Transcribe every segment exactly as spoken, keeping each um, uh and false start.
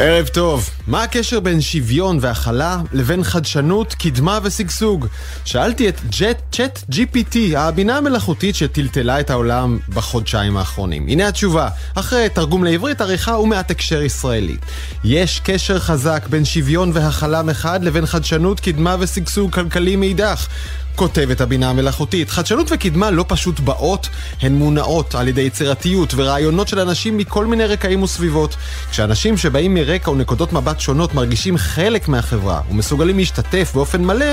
ערב טוב, מה הקשר בין שוויון והחלה לבין חדשנות, קדמה וסגסוג? שאלתי את צ'אט ג'י פי טי, הבינה המלאכותית שטלטלה את העולם בחודשיים האחרונים. הנה התשובה, אחרי תרגום לעברית, עריכה ומהתקשר ישראלי. יש קשר חזק בין שוויון והחלה מחד לבין חדשנות, קדמה וסגסוג כלכלי מאידך. כותבת הבינה המלאכותית, חדשנות וקדמה לא פשוט באות, הן מונעות על ידי יצירתיות ורעיונות של אנשים מכל מיני רקעים וסביבות. כשאנשים שבאים מרקע ונקודות מבט שונות מרגישים חלק מהחברה ומסוגלים להשתתף באופן מלא,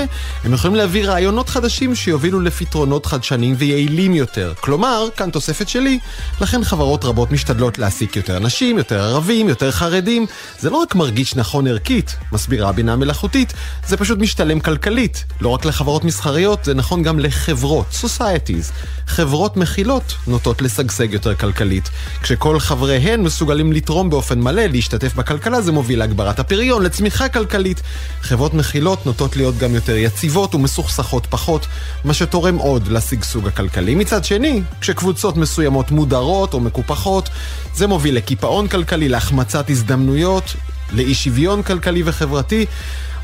הם יכולים להביא רעיונות חדשים שיובילו לפתרונות חדשניים ויעילים יותר. כלומר, כאן תוספת שלי, לכן חברות רבות משתדלות להעסיק יותר אנשים, יותר ערבים, יותר חרדים. זה לא רק מרגיש נכון ערכית, מסבירה הבינה המלאכותית, זה פשוט משתלם כלכלית, לא רק לחברות מסחריות, זה נכון גם לחברות, societies. חברות מכילות נוטות לסגסג יותר כלכלית. כשכל חבריהן מסוגלים לתרום באופן מלא, להשתתף בכלכלה, זה מוביל להגברת הפריון, לצמיחה כלכלית. חברות מכילות נוטות להיות גם יותר יציבות ומסוכסכות פחות, מה שתורם עוד לסגסוג הכלכלי. מצד שני, כשקבוצות מסוימות מודרות או מקופחות, זה מוביל לקיפאון כלכלי, להחמצת הזדמנויות, לאי שוויון כלכלי וחברתי,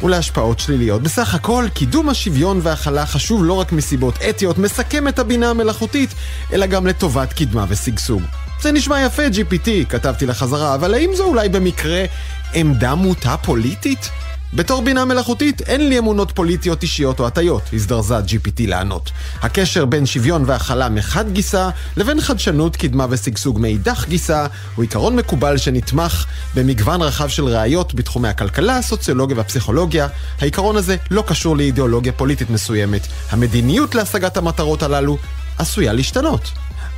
ולהשפעות שליליות. בסך הכל, קידום השוויון והחלה חשוב לא רק מסיבות אתיות, מסכם את הבינה המלאכותית, אלא גם לטובת קדמה וסגסוג. זה נשמע יפה, ג'י פי טי, כתבתי לחזרה, אבל האם זו אולי במקרה עמדה מוטה פוליטית? בתור בינה מלאכותית, אין לי אמונות פוליטיות אישיות או הטיות, הזדרזה ג'י פי טי לענות. הקשר בין שוויון והחלה מחד גיסה, לבין חדשנות, קדמה וסגסוג מאידך גיסה, הוא עיקרון מקובל שנתמך במגוון רחב של ראיות בתחומי הכלכלה, הסוציולוגיה והפסיכולוגיה. העיקרון הזה לא קשור לאידיאולוגיה פוליטית מסוימת. המדיניות להשגת המטרות הללו עשויה להשתנות.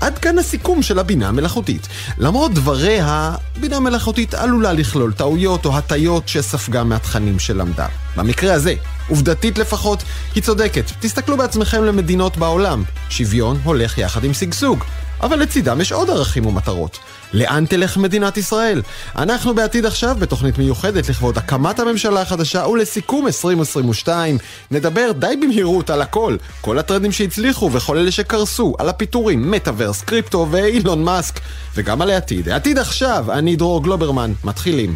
עד כאן הסיכום של הבינה המלאכותית. למרות דבריה, הבינה המלאכותית עלולה לכלול טעויות או הטיות שספגה מהתכנים שלמדה. במקרה הזה, עובדתית לפחות, היא צודקת. תסתכלו בעצמכם למדינות בעולם. שוויון הולך יחד עם סגסוג. אבל לצידם יש עוד ערכים ומטרות. לאן תלך מדינת ישראל? אנחנו בעתיד עכשיו בתוכנית מיוחדת לכבוד הקמת הממשלה החדשה ולסיכום עשרים עשרים ושתיים. נדבר די במהירות על הכל, כל הטרדים שהצליחו וכל אלה שקרסו, על הפיטורים, מטאברס, קריפטו ואילון מאסק, וגם על העתיד. העתיד עכשיו, אני דרור גלוברמן, מתחילים.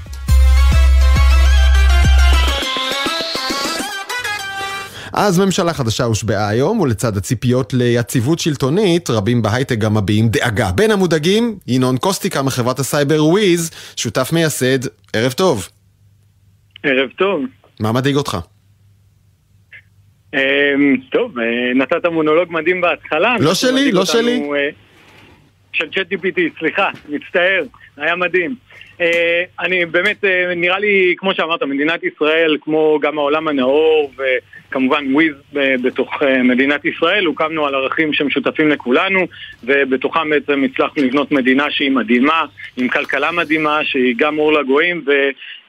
אז ממשלה חדשה הושבעה היום, ולצד הציפיות ליציבות שלטונית, רבים בהייטק גם מביעים דאגה. בין המודאגים, אינון קוסטיקה מחברת הסייבר-וויז, שותף מייסד. ערב טוב. ערב טוב. מה מדאיג אותך? טוב, נתת מונולוג מדהים בהתחלה. לא שלי, לא שלי. של צ'אט ג'י פי טי, סליחה, מצטער, היה מדהים. אני באמת, נראה לי, כמו שאמרת, מדינת ישראל, כמו גם העולם הנאור ו... כמובן וויז בתוך מדינת ישראל, הוקמנו על ערכים שמשותפים לכולנו, ובתוכם בעצם הצלחנו לבנות מדינה שהיא מדהימה, עם כלכלה מדהימה, שהיא גם אור לגויים,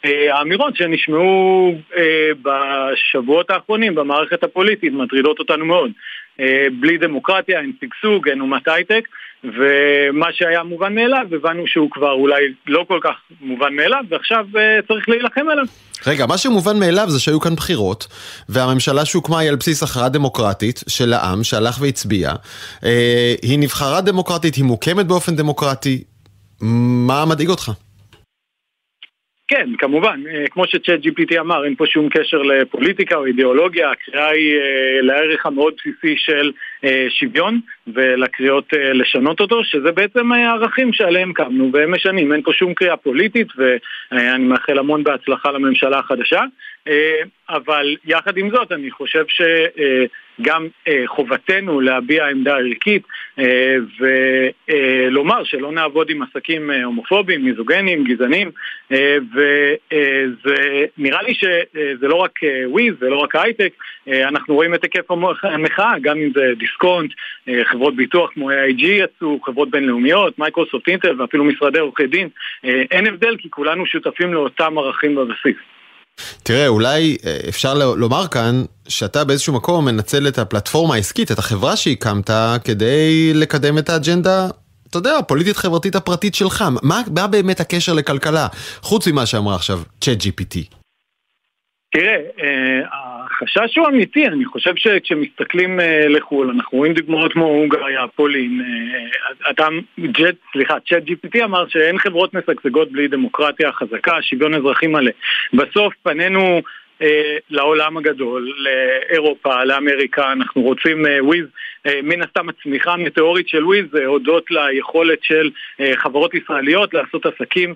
והאמירות שנשמעו בשבועות האחרונים במערכת הפוליטית מטרידות אותנו מאוד. בלי דמוקרטיה, אין סגסוג, אין אומת הייטק, ומה שהיה מובן מאליו, הבנו שהוא כבר אולי לא כל כך מובן מאליו, ועכשיו צריך להילחם עליו. רגע, מה שמובן מאליו זה שהיו כאן בחירות, והממשלה שהוקמה היא על בסיס הכרעה דמוקרטית של העם, שהלך והצביע. אה, היא נבחרה דמוקרטית, היא מוקמת באופן דמוקרטי. מה מדאיג אותך? כן, כמובן. כמו שצ'אט ג'י פי טי אמר, אין פה שום קשר לפוליטיקה או אידיאולוגיה. הקריאה היא לערך המאוד בסיסי של שוויון, ולקריאות לשנות אותו, שזה בעצם הערכים שעליהם קמנו ומשנים. אין פה שום קריאה פוליטית, ואני מאחל המון בהצלחה לממשלה החדשה. אבל יחד עם זאת, אני חושב שגם חובתנו להביע עמדה ערכית, ולומר שלא נעבוד עם עסקים הומופובים, מיזוגנים, גזענים, ונראה לי שזה לא רק וויז, זה לא רק הייטק, אנחנו רואים את היקף המחאה, גם אם זה דיסקונט, חברות ביטוח כמו איי איי ג'י יצאו, חברות בינלאומיות, מייקרוסופט, אינטל, ואפילו משרדי עורכי דין, אין הבדל כי כולנו שותפים לאותם ערכים בבסיס. תראה, אולי אפשר לומר כאן שאתה באיזשהו מקום מנצל את הפלטפורמה העסקית, את החברה שהקמת, כדי לקדם את האג'נדה, אתה יודע, הפוליטית חברתית הפרטית שלך. מה, מה באמת הקשר לכלכלה? חוץ ממה שאמרה עכשיו, צ'אט ג'י פי טי. תראה, החשש הוא אמיתי, אני חושב שכשמסתכלים לחול, אנחנו רואים דוגמאות כמו הונגריה, פולין, אדם, ג'ט, סליחה, צ'אט ג'י פי טי אמר שאין חברות משגשגות בלי דמוקרטיה חזקה, שוויון אזרחים מלא. בסוף פנינו לעולם הגדול, לאירופה, לאמריקה, אנחנו רוצים וויז, מן הסתם הצמיחה המטאורית של וויז, הודות ליכולת של חברות ישראליות לעשות עסקים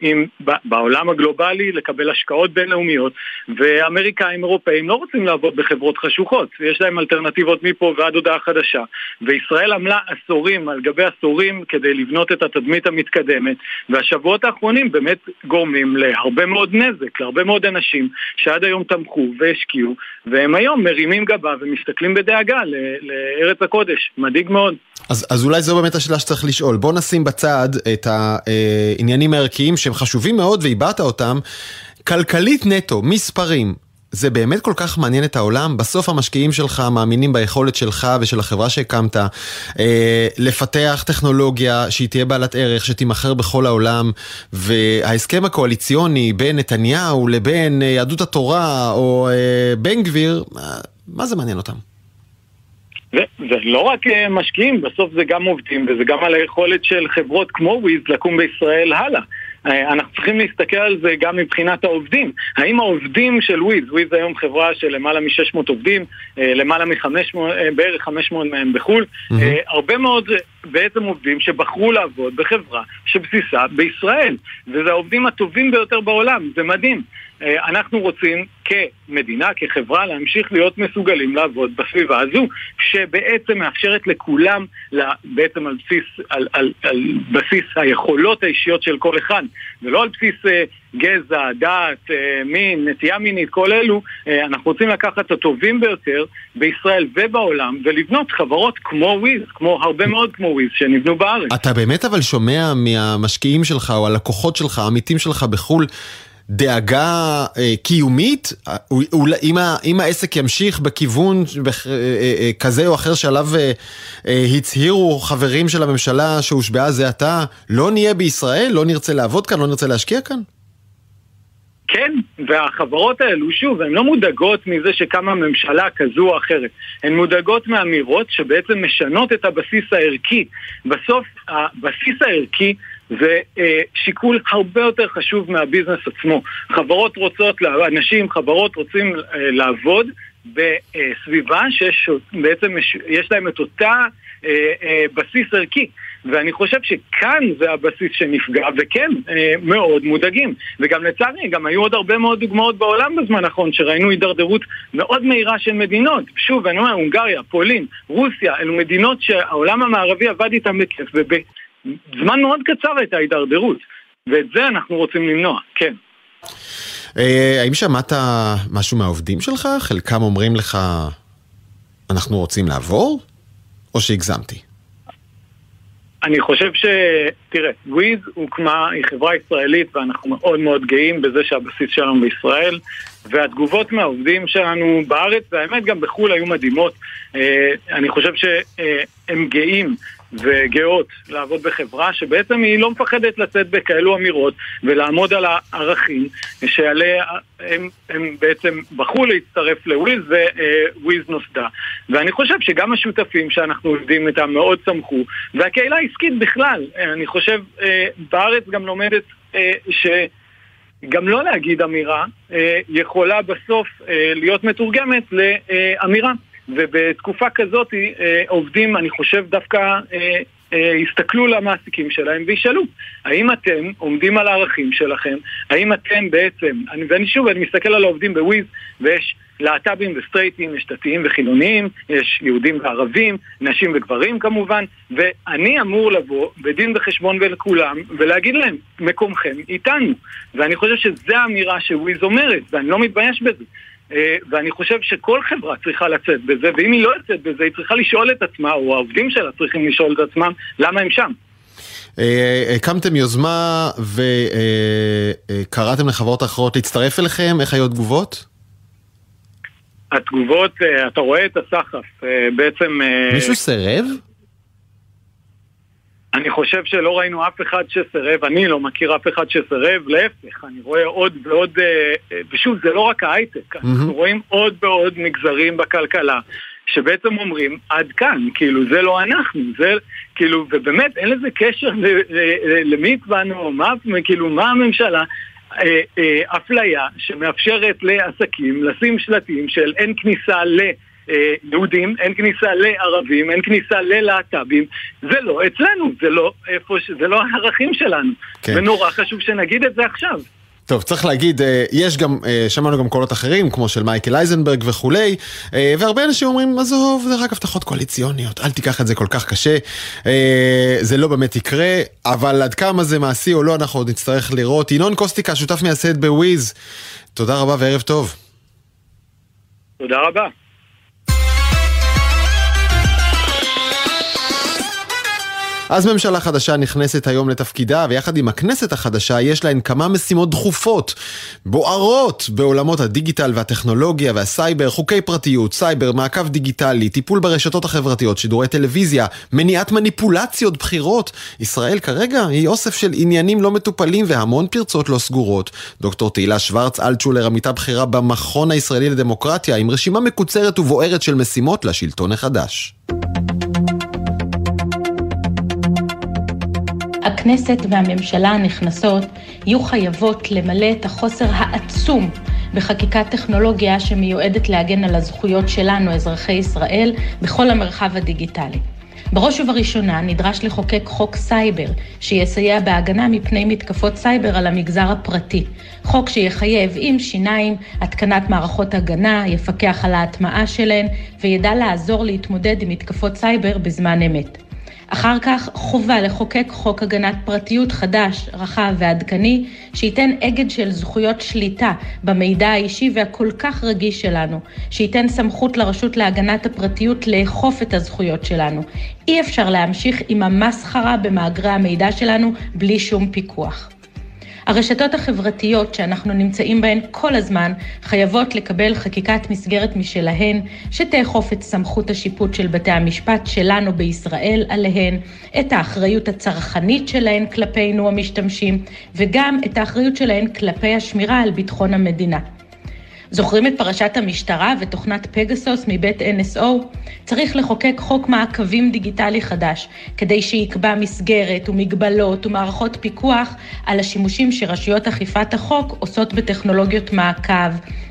עם, בעולם הגלובלי, לקבל השקעות בינלאומיות, ואמריקאים, אירופאים לא רוצים לעבוד בחברות חשוכות, יש להם אלטרנטיבות מפה ועד הודעה חדשה, וישראל עמלה עשורים על גבי עשורים כדי לבנות את התדמית המתקדמת, והשבועות האחרונים באמת גורמים להרבה מאוד נזק, להרבה מאוד אנשים שעד היום תמכו והשקיעו, והם היום מרימים גבה ומסתכלים בדאגה לארץ הקודש. מדאיג מאוד. אז, אז אולי זו באמת השאלה שצריך לשאול. בוא נשים בצד את העניינים הערכיים שהם חשובים מאוד והיבעת אותם. כלכלית נטו, מספרים, זה באמת כל כך מעניין את העולם. בסוף המשקיעים שלך מאמינים ביכולת שלך ושל החברה שהקמת, אה, לפתח טכנולוגיה שהיא תהיה בעלת ערך, שתימחר בכל העולם, וההסכם הקואליציוני בין נתניהו לבין יהדות התורה או אה, בן גביר, מה זה מעניין אותם? זה לא רק משקיעים, בסוף זה גם עובדים, וזה גם על היכולת של חברות כמו וויז לקום בישראל הלאה. אנחנו צריכים להסתכל על זה גם מבחינת העובדים. האם העובדים של וויז, וויז היום חברה של למעלה מ-שש מאות עובדים, למעלה מ-חמש מאות, בערך חמש מאות מהם בחול, mm-hmm. הרבה מאוד בעצם עובדים שבחרו לעבוד בחברה שבסיסה בישראל, וזה העובדים הטובים ביותר בעולם, זה מדהים. אנחנו רוצים כמדינה, כחברה, להמשיך להיות מסוגלים לעבוד בסביבה הזו, שבעצם מאפשרת לכולם, בעצם על בסיס, על, על, על בסיס היכולות האישיות של כל אחד, ולא על בסיס גזע, דת, מין, נטייה מינית, כל אלו. אנחנו רוצים לקחת את הטובים ביותר בישראל ובעולם, ולבנות חברות כמו וויז, כמו הרבה מאוד כמו וויז, שנבנו בארץ. אתה באמת אבל שומע מהמשקיעים שלך, או הלקוחות שלך, העמיתים שלך בחול, דאגה אה, קיומית, אולי, אם, ה, אם העסק ימשיך בכיוון בכ, אה, אה, כזה או אחר שעליו אה, אה, הצהירו חברים של הממשלה שהושבעה זה אתה, לא נהיה בישראל, לא נרצה לעבוד כאן, לא נרצה להשקיע כאן? כן, והחברות האלו, שוב, הן לא מודאגות מזה שקמה ממשלה כזו או אחרת. הן מודאגות מאמירות שבעצם משנות את הבסיס הערכי. בסוף, הבסיס הערכי זה אה, שיקול הרבה יותר חשוב מהביזנס עצמו. חברות רוצות, אנשים, חברות רוצים אה, לעבוד בסביבה שיש בעצם יש להם את אותה אה, אה, בסיס ערכי. ואני חושב שכאן זה הבסיס שנפגע, וכן, מאוד מודאגים. וגם לצערי, גם היו עוד הרבה מאוד דוגמאות בעולם בזמן האחרון, שראינו הידרדרות מאוד מהירה של מדינות. שוב, אני אומר, הונגריה, פולין, רוסיה, אלו מדינות שהעולם המערבי עבד איתם בכיף, ובזמן מאוד קצר הייתה הידרדרות. ואת זה אנחנו רוצים למנוע, כן. האם שמעת משהו מהעובדים שלך? חלקם אומרים לך, אנחנו רוצים לעבור? או שהגזמתי? אני חושב ש... תראה, וויז הוקמה, היא חברה ישראלית, ואנחנו מאוד מאוד גאים בזה שהבסיס שלנו בישראל, והתגובות מהעובדים שלנו בארץ, והאמת גם בחול היו מדהימות. אני חושב שהם גאים וגאות לעבוד בחברה שבעצם היא לא מפחדת לצאת בכאלו אמירות ולעמוד על הערכים שעליה הם, הם בעצם בחרו להצטרף לוויז, ווויז נוסדה. ואני חושב שגם השותפים שאנחנו עובדים איתם מאוד צמחו, והקהילה העסקית בכלל, אני חושב בארץ גם לומדת ש... גם לא להגיד אמירה יכולה בסוף להיות מתורגמת לאמירה, ובתקופה כזאת עובדים, אני חושב, דווקא הסתכלו למעסיקים שלהם וישאלו, האם אתם עומדים על הערכים שלכם, האם אתם בעצם, ואני שוב, אני מסתכל על העובדים בוויז, ויש להט"בים וסטרייטים, יש דתיים וחילוניים, יש יהודים וערבים, נשים וגברים כמובן, ואני אמור לבוא בדין וחשבון ולכולם, ולהגיד להם, מקומכם איתנו. ואני חושב שזה האמירה שוויז אומרת, ואני לא מתבייש בזה. ואני חושב שכל חברה צריכה לצאת בזה, ואם היא לא יוצאת בזה, היא צריכה לשאול את עצמה, או העובדים שלה צריכים לשאול את עצמם, למה הם שם? הקמתם יוזמה וקראתם לחברות אחרות להצטרף אליכם, איך היו תגובות? התגובות, אתה רואה את הסחף, בעצם... מישהו סירב? אני חושב שלא ראינו אף אחד שסרב, אני לא מכיר אף אחד שסרב, להפך, אני רואה עוד ועוד, ושוב, זה לא רק ההייטק, אנחנו רואים עוד ועוד נגזרים בכלכלה, שבעצם אומרים, עד כאן, כאילו, זה לא אנחנו, זה, כאילו, ובאמת, אין לזה קשר למי התבנו, מה, כאילו, מה הממשלה, אפליה שמאפשרת לעסקים, לשים שלטים של אין כניסה ל... יהודים, אין כניסה לערבים, אין כניסה ללהט"בים, זה לא אצלנו, זה לא איפה, זה לא הערכים שלנו, ונורא חשוב שנגיד את זה עכשיו. טוב, צריך להגיד, יש גם, שמענו גם קולות אחרים, כמו של מייקל אייזנברג וכולי, והרבה אנשים אומרים, עזוב, זה רק הבטחות קואליציוניות, אל תיקח את זה כל כך קשה, זה לא באמת יקרה, אבל עד כמה זה מעשי או לא, אנחנו עוד נצטרך לראות. אינון קוסטיקה, שותף מייסד בוויז, תודה רבה וערב טוב. תודה רבה. אז ממשלה חדשה נכנסת היום לתפקידה, ויחד עם הכנסת החדשה יש להן כמה משימות דחופות, בוערות בעולמות הדיגיטל והטכנולוגיה והסייבר, חוקי פרטיות, סייבר, מעקב דיגיטלי, טיפול ברשתות החברתיות, שידורי טלוויזיה, מניעת מניפולציות בחירות. ישראל כרגע היא אוסף של עניינים לא מטופלים והמון פרצות לא סגורות. דוקטור תהילה שוורץ אלצ'ולר, עמיתה בכירה במכון הישראלי לדמוקרטיה, עם רשימה מקוצרת ובוערת של משימות לשלטון החדש. הכנסת והממשלה הנכנסות יהיו חייבות למלא את החוסר העצום בחקיקת טכנולוגיה שמיועדת להגן על הזכויות שלנו, אזרחי ישראל, בכל המרחב הדיגיטלי. בראש ובראשונה נדרש לחוקק חוק סייבר שיסייע בהגנה מפני מתקפות סייבר על המגזר הפרטי. חוק שיחייב עם שיניים התקנת מערכות הגנה, יפקח על ההטמעה שלהן וידע לעזור להתמודד עם מתקפות סייבר בזמן אמת. אחר כך חובה לחוקק חוק הגנת פרטיות חדש, רחב ועדכני, שייתן אגד של זכויות שליטה במידע האישי והכל כך רגיש שלנו, שייתן סמכות לרשות להגנת הפרטיות לאכוף את הזכויות שלנו. אי אפשר להמשיך עם המסחרה במאגרי המידע שלנו בלי שום פיקוח. הרשתות החברתיות שאנחנו נמצאים בהן כל הזמן חייבות לקבל חקיקת מסגרת משלהן שתאכוף את סמכות השיפוט של בתי המשפט שלנו בישראל עליהן, את האחריות הצרכנית שלהן כלפינו המשתמשים וגם את האחריות שלהן כלפי השמירה על ביטחון המדינה. זוכרים את פרשת המשטרה ותוכנת פגסוס מבית אן אס או? צריך לחוקק חוק מעקבים דיגיטלי חדש, כדי שיקבע מסגרת ומגבלות ומערכות פיקוח על השימושים שרשויות אכיפת החוק עושות בטכנולוגיות מעקב,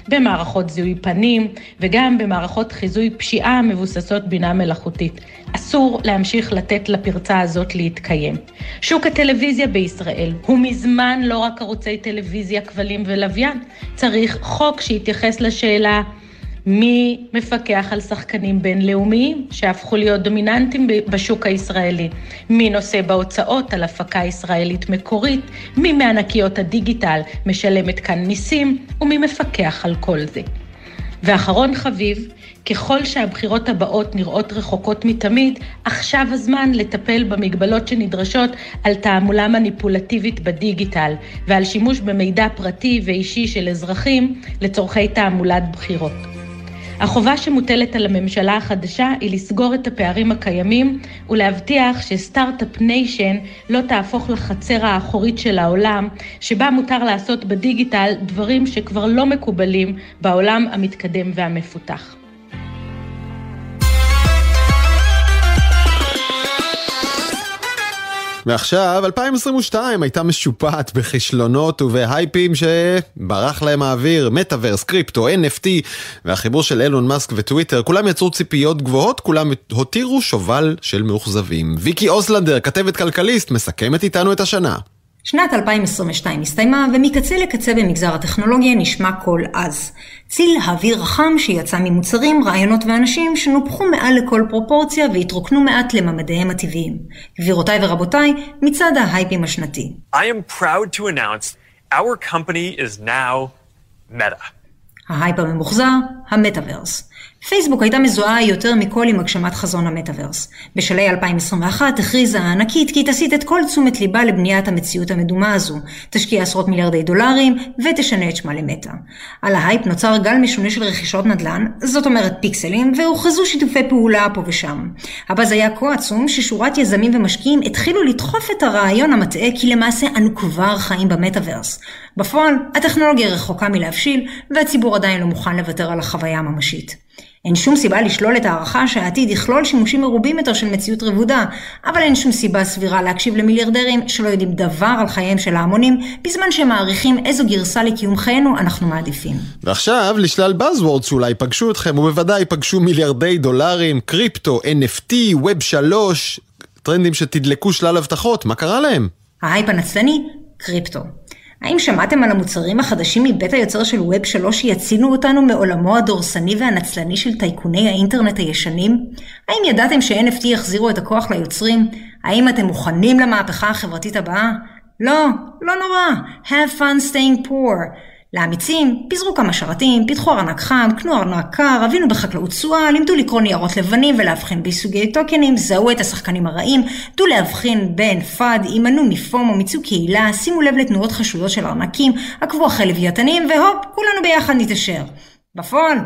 במערכות זיהוי פנים וגם במערכות חיזוי פשיעה מבוססות בינה מלאכותית. אסור להמשיך לתת לפרצה הזאת להתקיים. שוק הטלוויזיה בישראל הוא מזמן לא רק ערוצי טלוויזיה, כבלים ולוויין. צריך חוק שיתייחס לשאלה מי מפקח על שחקנים בינלאומיים שהפכו להיות דומיננטיים בשוק הישראלי, מי נושא בהוצאות על הפקה ישראלית מקורית, מי מענקיות הדיגיטל משלמת כאן מיסים ומי מפקח על כל זה. ואחרון חביב, ככל שהבחירות הבאות נראות רחוקות מתמיד, עכשיו הזמן לטפל במגבלות שנדרשות על תעמולה מניפולטיבית בדיגיטל ועל שימוש במידע פרטי ואישי של אזרחים לצורכי תעמולת בחירות. החובה שמוטלת על הממשלה החדשה היא לסגור את הפערים הקיימים ולהבטיח שסטארט-אפ ניישן לא תהפוך לחצר האחורית של העולם, שבה מותר לעשות בדיגיטל דברים שכבר לא מקובלים בעולם המתקדם והמפותח. ועכשיו, אלפיים עשרים ושתיים הייתה משופעת בכישלונות ובהייפים שברח להם האוויר, מטאברס, קריפטו, אן אף טי, והחיבור של אלון מאסק וטוויטר, כולם יצרו ציפיות גבוהות, כולם הותירו שובל של מאוכזבים. ויקי אוסלנדר, כתבת כלכליסט, מסכמת איתנו את השנה. שנת אלפיים עשרים ושתיים הסתיימה, ומקצה לקצה במגזר הטכנולוגיה נשמע כל אז. ציל האוויר רחם שיצא ממוצרים, רעיונות ואנשים שנופחו מעל לכל פרופורציה והתרוקנו מעט לממדיהם הטבעיים. גבירותיי ורבותיי, מצד ההייפים השנתי. I am proud to announce our company is now Meta. ההייפ הממוחזר, המטאברס. פייסבוק הייתה מזוהה יותר מכל עם הגשמת חזון המטאברס. בשלהי אלפיים עשרים ואחת הכריזה הענקית כי תסיט את כל תשומת ליבה לבניית המציאות המדומה הזו, תשקיע עשרות מיליארדי דולרים ותשנה את שמה למטה. על ההייפ נוצר גל משונה של רכישות נדל"ן, זאת אומרת פיקסלים, והוכרזו שיתופי פעולה פה ושם. הבאז היה כה עצום ששורת יזמים ומשקיעים התחילו לדחוף את הרעיון המטעה כי למעשה אנו כבר חיים במטאברס. בפועל, הטכנולוגיה רחוקה מלהבשיל והציבור עדיין לא מוכן לוותר על החוויה הממשית. אין שום סיבה לשלול את הערכה שהעתיד יכלול שימושים מרובים יותר של מציאות רבודה, אבל אין שום סיבה סבירה להקשיב למיליארדרים שלא יודעים דבר על חייהם של ההמונים, בזמן שמעריכים איזו גרסה לקיום חיינו אנחנו מעדיפים. ועכשיו לשלל Buzzwords שאולי פגשו אתכם, ובוודאי פגשו מיליארדי דולרים, קריפטו, אן אף טי, ווב שלוש, טרנדים שתדלקו שלל הבטחות, מה קרה להם? ההייפ הנצלני, קריפטו. האם שמעתם על המוצרים החדשים מבית היוצר של ווב שלוש שיצילו אותנו מעולמו הדורסני והנצלני של טייקוני האינטרנט הישנים? האם ידעתם ש-אן אף טי יחזירו את הכוח ליוצרים? האם אתם מוכנים למהפכה החברתית הבאה? לא, לא נורא. Have fun staying poor. לאמיצים, פיזרו כמה שרתים, פיתחו ארנק חם, קנו ארנק קר, רבינו בחקלאות צועה, לימדו לקרוא ניירות לבנים ולהבחין בסוגי טוקנים, זהו את השחקנים הרעים, דו להבחין בין פד, אימנו מפום או מיצו קהילה, שימו לב לתנועות חשויות של ארנקים, עקבו אחרי לוויתנים, והופ, כולנו ביחד נתאשר. בפועל,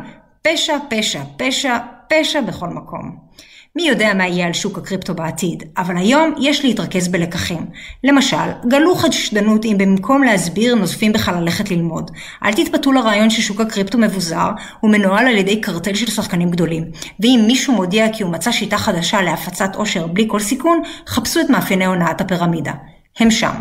פשע, פשע, פשע, פשע בכל מקום. מי יודע מה יהיה על שוק הקריפטו בעתיד, אבל היום יש להתרכז בלקחים. למשל, גלו חדשנות אם במקום להסביר נוזפים בך ללכת ללמוד. אל תתפתו לרעיון ששוק הקריפטו מבוזר ומנוהל על ידי קרטל של שחקנים גדולים. ואם מישהו מודיע כי הוא מצא שיטה חדשה להפצת עושר בלי כל סיכון, חפשו את מאפייני הונאת הפירמידה. הם שם.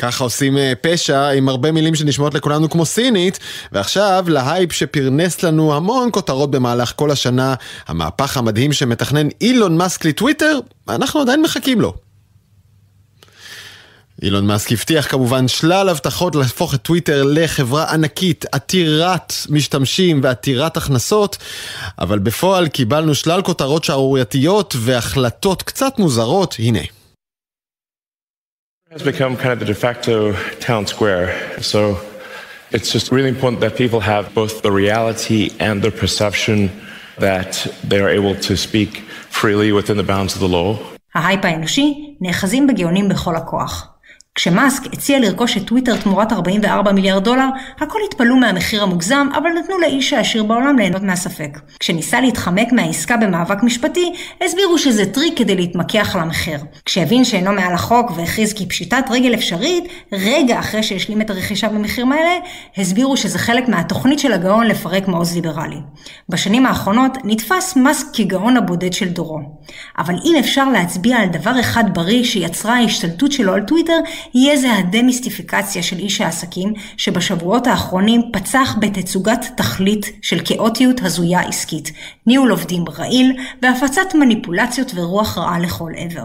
ככה עושים פשע עם הרבה מילים שנשמעות לכולנו כמו סינית, ועכשיו להייפ שפרנס לנו המון כותרות במהלך כל השנה, המהפך המדהים שמתכנן אילון מאסק לטוויטר, אנחנו עדיין מחכים לו. אילון מאסק הבטיח כמובן שלל הבטחות להפוך את טוויטר לחברה ענקית, עתירת משתמשים ועתירת הכנסות, אבל בפועל קיבלנו שלל כותרות שערורייתיות והחלטות קצת מוזרות, הנה. has become kind of the de facto town square. So it's just really important that people have both the reality and the perception that they are able to speak freely within the bounds of the law. ההייפ האנושי נאחזים בגאונים בכל הכוח. כשמאסק הציע לרכוש את טוויטר תמורת ארבעים וארבעה מיליארד דולר, הכל התפלו מהמחיר המוגזם, אבל נתנו לאיש העשיר בעולם ליהנות מהספק. כשניסה להתחמק מהעסקה במאבק משפטי, הסבירו שזה טריק כדי להתמקח על המחיר. כשהבין שאינו מעל החוק והכריז כי פשיטת רגל אפשרית, רגע אחרי שהשלים את הרכישה במחיר מלא, הסבירו שזה חלק מהתוכנית של הגאון לפרק מעוז ליברלי. בשנים האחרונות נתפס מאסק כגאון הבודד של דורו. אבל אם אפשר להצביע על דבר אחד בריא שיצרה ההשתלטות שלו על טוויטר, יהיה זה הדמיסטיפיקציה של איש העסקים שבשבועות האחרונים פצח בתצוגת תכלית של כאוטיות הזויה עסקית, ניהול עובדים רעיל והפצת מניפולציות ורוח רעה לכל עבר.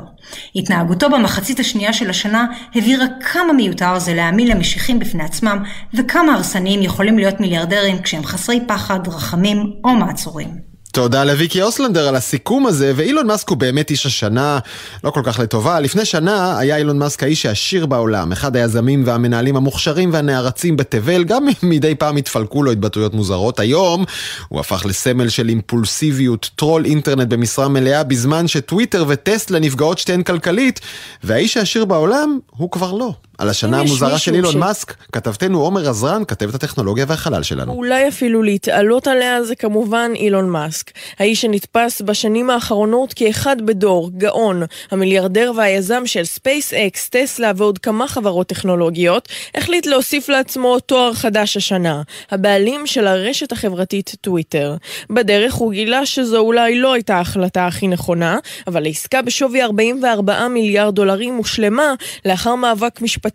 התנהגותו במחצית השנייה של השנה הבירה כמה מיותר זה להאמין למשיכים בפני עצמם וכמה הרסניים יכולים להיות מיליארדרים כשהם חסרי פחד, רחמים או מעצורים. תודה לויקי אוסלנדר על הסיכום הזה, ואילון מאסק הוא באמת איש השנה, לא כל כך לטובה. לפני שנה היה אילון מאסק האיש העשיר בעולם, אחד היזמים והמנהלים המוכשרים והנערצים בתבל, גם מדי פעם התפלקו לו התבטאויות מוזרות. היום הוא הפך לסמל של אימפולסיביות, טרול אינטרנט במשרה מלאה, בזמן שטוויטר וטסלה נפגעות שתיהן כלכלית, והאיש העשיר בעולם הוא כבר לא. על השנה המוזרה של אילון ש... מאסק, כתבתנו עומר עזרן, כתבת הטכנולוגיה והחלל שלנו. אולי אפילו להתעלות עליה זה כמובן אילון מאסק. האיש שנתפס בשנים האחרונות כאחד בדור, גאון, המיליארדר והיזם של SpaceX, טסלה ועוד כמה חברות טכנולוגיות, החליט להוסיף לעצמו תואר חדש השנה, הבעלים של הרשת החברתית טוויטר. בדרך הוא גילה שזו אולי לא הייתה ההחלטה הכי נכונה, אבל העסקה בשווי ארבעים וארבעה מיליארד דולרים מושלמה לאחר מאבק משפטי.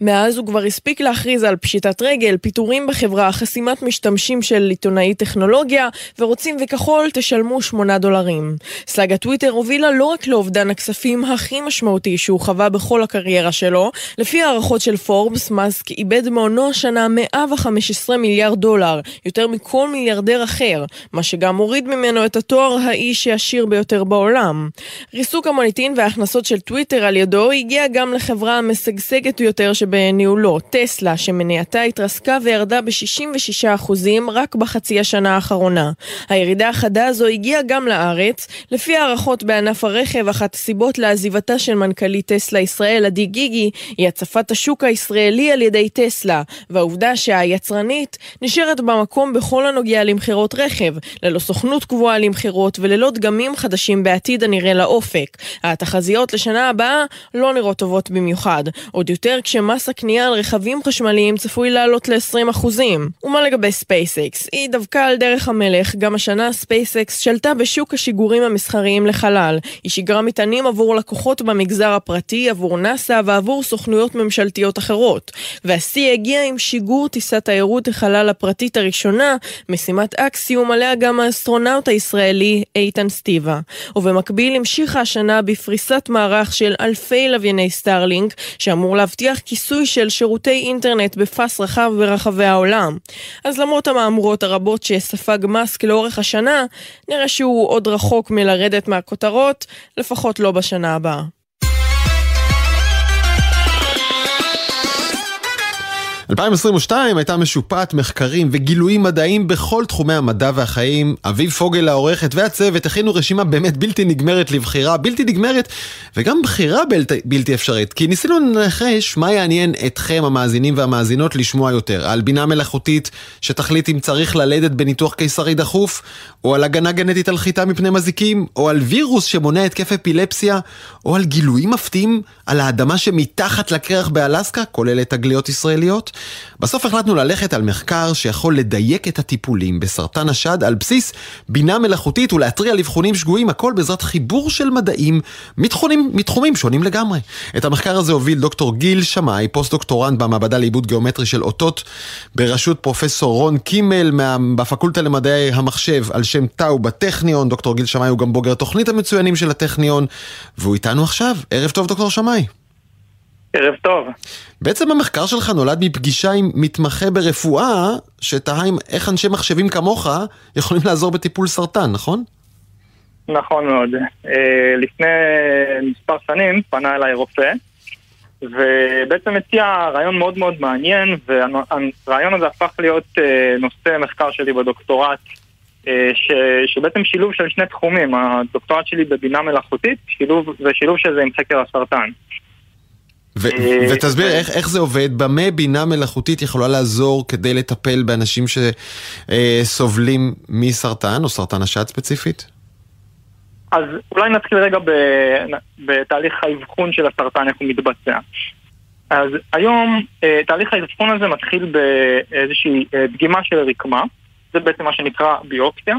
מאז הוא כבר הספיק להכריז על פשיטת רגל, פיטורים בחברה, חסימת משתמשים של עיתונאי טכנולוגיה, ורוצים וכחול תשלמו שמונה דולרים. סלאג הטוויטר הובילה לא רק לאובדן הכספים הכי משמעותי שהוא חווה בכל הקריירה שלו, לפי הערכות של פורבס, מאסק איבד מעונו שנה מאה וחמש עשרה מיליארד דולר, יותר מכל מיליארדר אחר, מה שגם הוריד ממנו את התואר האיש העשיר ביותר בעולם. ריסוק המוניטין וההכנסות של טוויטר על ידו הגיע גם לחברה המשגשגת משגשגת יותר שבניהולו, טסלה, שמנייתה התרסקה וירדה ב-שישים ושישה אחוז רק בחצי השנה האחרונה. הירידה החדה הזו הגיעה גם לארץ. לפי הערכות בענף הרכב, אחת הסיבות לעזיבתה של מנכ"לית טסלה ישראל, עדי גיגי, היא הצפת השוק הישראלי על ידי טסלה, והעובדה שהיצרנית נשארת במקום בכל הנוגע למחירות רכב, ללא סוכנות קבועה למחירות וללא דגמים חדשים בעתיד הנראה לאופק. התחזיות לשנה הבאה לא נראות טובות במיוחד, עוד יותר כשמס הקנייה על רכבים חשמליים צפוי לעלות ל-עשרים אחוז. ומה לגבי SpaceX? היא דווקא על דרך המלך. גם השנה SpaceX שלטה בשוק השיגורים המסחריים לחלל. היא שיגרה מטענים עבור לקוחות במגזר הפרטי, עבור נאסא ועבור סוכנויות ממשלתיות אחרות. והסי הגיע עם שיגור טיסת תיירות החלל הפרטית הראשונה, משימת אקסיום, עליה גם האסטרונאוט הישראלי איתן סטיבה. ובמקביל המשיכה השנה בפריסת מערך של אלפי לווייני סטארלינק, שאמור להבטיח כיסוי של שירותי אינטרנט בפס רחב ברחבי העולם. אז למרות המאמרות הרבות שספג מאסק לאורך השנה, נראה שהוא עוד רחוק מלרדת מהכותרות, לפחות לא בשנה הבאה. אלפיים עשרים ושתיים הייתה משופעת מחקרים וגילויים מדעיים בכל תחומי המדע והחיים. אביב פוגל העורכת והצוות הכינו רשימה באמת בלתי נגמרת לבחירה, בלתי נגמרת וגם בחירה בלתי, בלתי אפשרית, כי ניסינו לנחש מה יעניין אתכם המאזינים והמאזינות לשמוע יותר, על בינה מלאכותית שתחליט אם צריך ללדת בניתוח קיסרי דחוף, או על הגנה גנטית על חיטה מפני מזיקים, או על וירוס שמונע התקף אפילפסיה, או על גילויים מפתיעים על האדמה שמתחת לקרח באלסקה, כולל תגליות ישראליות. בסוף החלטנו ללכת על מחקר שיכול לדייק את הטיפולים בסרטן השד על בסיס בינה מלאכותית ולהטריע לבחונים שגויים, הכל בעזרת חיבור של מדעים מתחומים, מתחומים שונים לגמרי. את המחקר הזה הוביל דוקטור גיל שמאי, פוסט דוקטורנט במעבדה לעיבוד גיאומטרי של אותות בראשות פרופסור רון קימל מה, בפקולטה למדעי המחשב על שם טאו בטכניון. דוקטור גיל שמאי הוא גם בוגר תוכנית המצוינים של הטכניון והוא איתנו עכשיו. ערב טוב דוקטור שמאי. ערב טוב. בעצם המחקר שלך נולד מפגישה עם מתמחה ברפואה, שתהה עם איך אנשי מחשבים כמוך יכולים לעזור בטיפול סרטן, נכון? נכון מאוד. לפני מספר שנים פנה אליי רופא, ובעצם הציע רעיון מאוד מאוד מעניין, והרעיון הזה הפך להיות נושא מחקר שלי בדוקטורט, ש... שבעצם שילוב של שני תחומים. הדוקטורט שלי בבינה מלאכותית, שילוב... ושילוב של זה עם חקר הסרטן. ותסביר איך זה עובד, במה בינה מלאכותית יכולה לעזור כדי לטפל באנשים שסובלים מסרטן או סרטן השד ספציפית? אז אולי נתחיל רגע בתהליך האבחון של הסרטן, איך הוא מתבצע. אז היום תהליך האבחון הזה מתחיל באיזושהי דגימה של רקמה, זה בעצם מה שנקרא ביופסיה,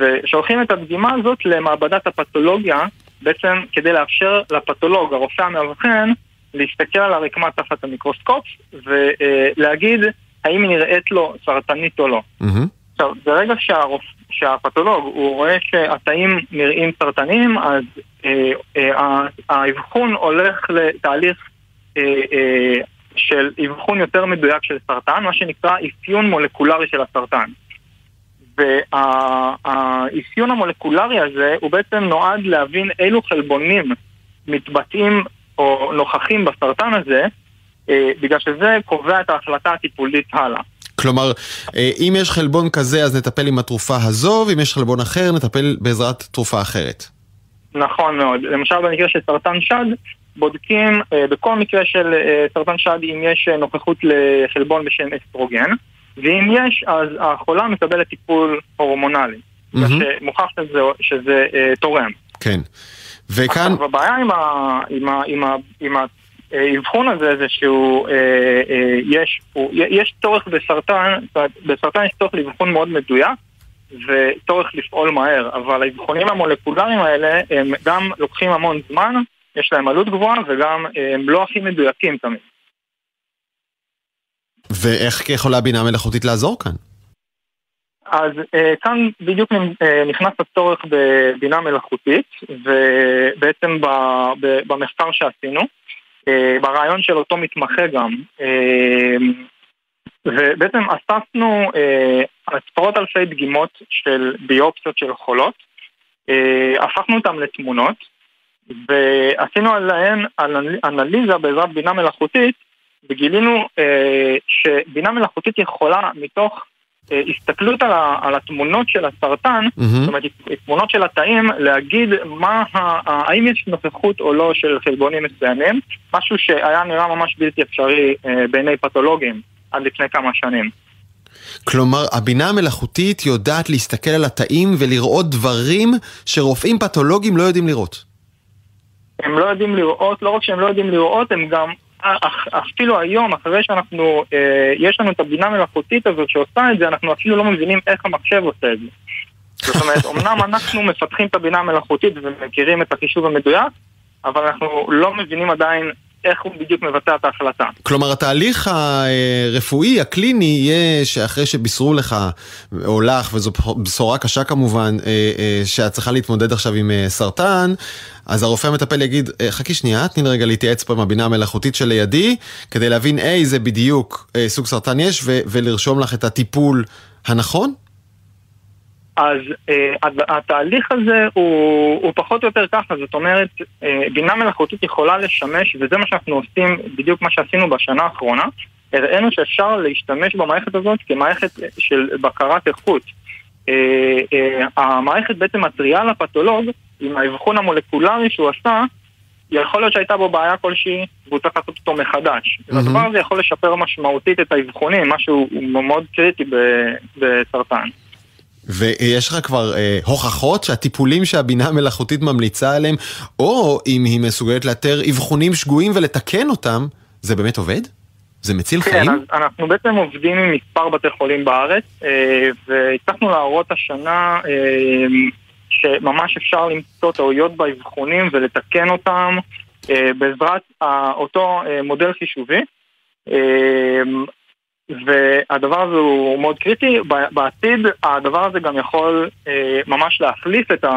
ושולחים את הדגימה הזאת למעבדת הפתולוגיה, בעצם כדי לאפשר לפתולוג, הרופא המאבחן, להסתכל על הרקמה תחת המיקרוסקופ ולהגיד האם היא נראית לו סרטנית או לא. Mm-hmm. עכשיו, ברגע שהרופ... שהפתולוג הוא רואה שהתאים נראים סרטנים, אז אה, אה, האבחון הולך לתהליך אה, אה, של אבחון יותר מדויק של סרטן, מה שנקרא אפיון מולקולרי של הסרטן. והאפיון המולקולרי הזה הוא בעצם נועד להבין אילו חלבונים מתבטאים או נוכחים בסרטן הזה, בגלל שזה קובע את ההחלטה הטיפולית הלאה. כלומר, אם יש חלבון כזה, אז נטפל עם התרופה הזו, ואם יש חלבון אחר, נטפל בעזרת תרופה אחרת. נכון מאוד. למשל, במקרה של סרטן שד, בודקים בכל מקרה של סרטן שד, אם יש נוכחות לחלבון בשם אסטרוגן, ואם יש, אז החולה מקבלת טיפול הורמונלי, שמוכח שזה, שזה תורם. כן. וכאן... הבעיה עם, ה... עם, ה... עם, ה... עם האבחון הזה זה שהוא אה, אה, יש, הוא... יש צורך בסרטן, בסרטן יש צורך לאבחון מאוד מדויק וצורך לפעול מהר, אבל האבחונים המולקולריים האלה הם גם לוקחים המון זמן, יש להם עלות גבוהה וגם הם לא הכי מדויקים תמיד. ואיך יכולה בינה מלאכותית לעזור כאן? אז אה, כאן בדיוק אה, נכנס הצורך בבינה מלאכותית, ובעצם ב, ב, במחקר שעשינו, אה, ברעיון של אותו מתמחה גם, אה, ובעצם אספנו אה, עשרות אלפי דגימות של ביופסיות של חולות, אה, הפכנו אותם לתמונות, ועשינו עליהן אנליזה בעזרת בינה מלאכותית, וגילינו שבינה מלאכותית יכולה מתוך הסתכלות על התמונות של הסרטן, זאת אומרת, תמונות של התאים, להגיד האם יש נוכחות או לא של חלבונים מסוימים, משהו שהיה נראה ממש בלתי אפשרי בעיני פתולוגים עד לפני כמה שנים. כלומר, הבינה המלאכותית יודעת להסתכל על התאים ולראות דברים שרופאים פתולוגים לא יודעים לראות. הם לא יודעים לראות, לא רק שהם לא יודעים לראות, הם גם, אפילו היום, אחרי שאנחנו, יש לנו את הבינה המלאכותית הזאת שעושה את זה, אנחנו אפילו לא מבינים איך המחשב עושה את זה. זאת אומרת, אמנם אנחנו מפתחים את הבינה המלאכותית ומכירים את החישוב המדויק, אבל אנחנו לא מבינים עדיין איך הוא בדיוק מבצע את ההחלטה. כלומר, התהליך הרפואי, הקליני, יהיה שאחרי שבישרו לך, או לך, וזו בשורה קשה כמובן, שאת צריכה להתמודד עכשיו עם סרטן, אז הרופא המטפל יגיד, חכי שנייה, תני רגע להתייעץ פה עם הבינה המלאכותית שלידי, כדי להבין איזה בדיוק סוג סרטן יש, ו- ולרשום לך את הטיפול הנכון? אז uh, התהליך הזה הוא, הוא פחות או יותר ככה, זאת אומרת, uh, בינה מלאכותית יכולה לשמש, וזה מה שאנחנו עושים, בדיוק מה שעשינו בשנה האחרונה, הראינו שאפשר להשתמש במערכת הזאת כמערכת של בקרת איכות. Uh, uh, המערכת בעצם מטריעה לפתולוג, עם האבחון המולקולרי שהוא עשה, יכול להיות שהייתה בו בעיה כלשהי, והוא צריך לעשות אותו מחדש. Mm-hmm. הדבר הזה יכול לשפר משמעותית את האבחונים, משהו מאוד קריטי בסרטן. ויש לך כבר אה, הוכחות שהטיפולים שהבינה המלאכותית ממליצה עליהם, או אם היא מסוגלת לאתר אבחונים שגויים ולתקן אותם, זה באמת עובד? זה מציל חיים? כן, אז אנחנו בעצם עובדים עם מספר בתי חולים בארץ, אה, והצלחנו להראות השנה אה, שממש אפשר למצוא טעויות באבחונים ולתקן אותם אה, בעזרת אה, אותו אה, מודל חישובי. אה, והדבר הזה הוא מאוד קריטי. בעתיד הדבר הזה גם יכול אה, ממש להחליף את, ה,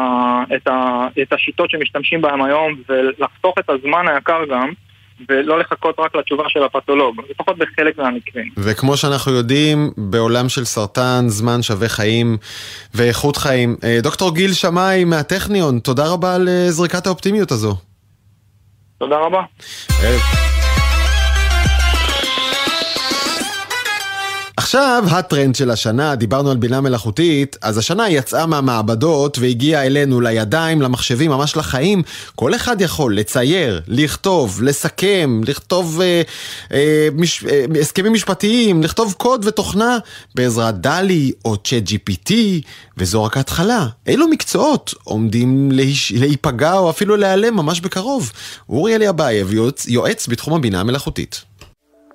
את, ה, את השיטות שמשתמשים בהם היום, ולחסוך את הזמן היקר גם, ולא לחכות רק לתשובה של הפתולוג, לפחות בחלק מהמקרים. וכמו שאנחנו יודעים, בעולם של סרטן זמן שווה חיים ואיכות חיים. דוקטור גיל שמאי מהטכניון, תודה רבה על זריקת האופטימיות הזו. תודה רבה. עכשיו, הטרנד של השנה, דיברנו על בינה מלאכותית, אז השנה יצאה מהמעבדות והגיעה אלינו לידיים, למחשבים, ממש לחיים. כל אחד יכול לצייר, לכתוב, לסכם, לכתוב אה, אה, מש, אה, הסכמים משפטיים, לכתוב קוד ותוכנה בעזרת דלי או צ'אט ג'י פי טי, וזו רק ההתחלה. אילו מקצועות עומדים להיש, להיפגע או אפילו להיעלם ממש בקרוב. אוריאל אביב, יועץ, יועץ בתחום הבינה המלאכותית.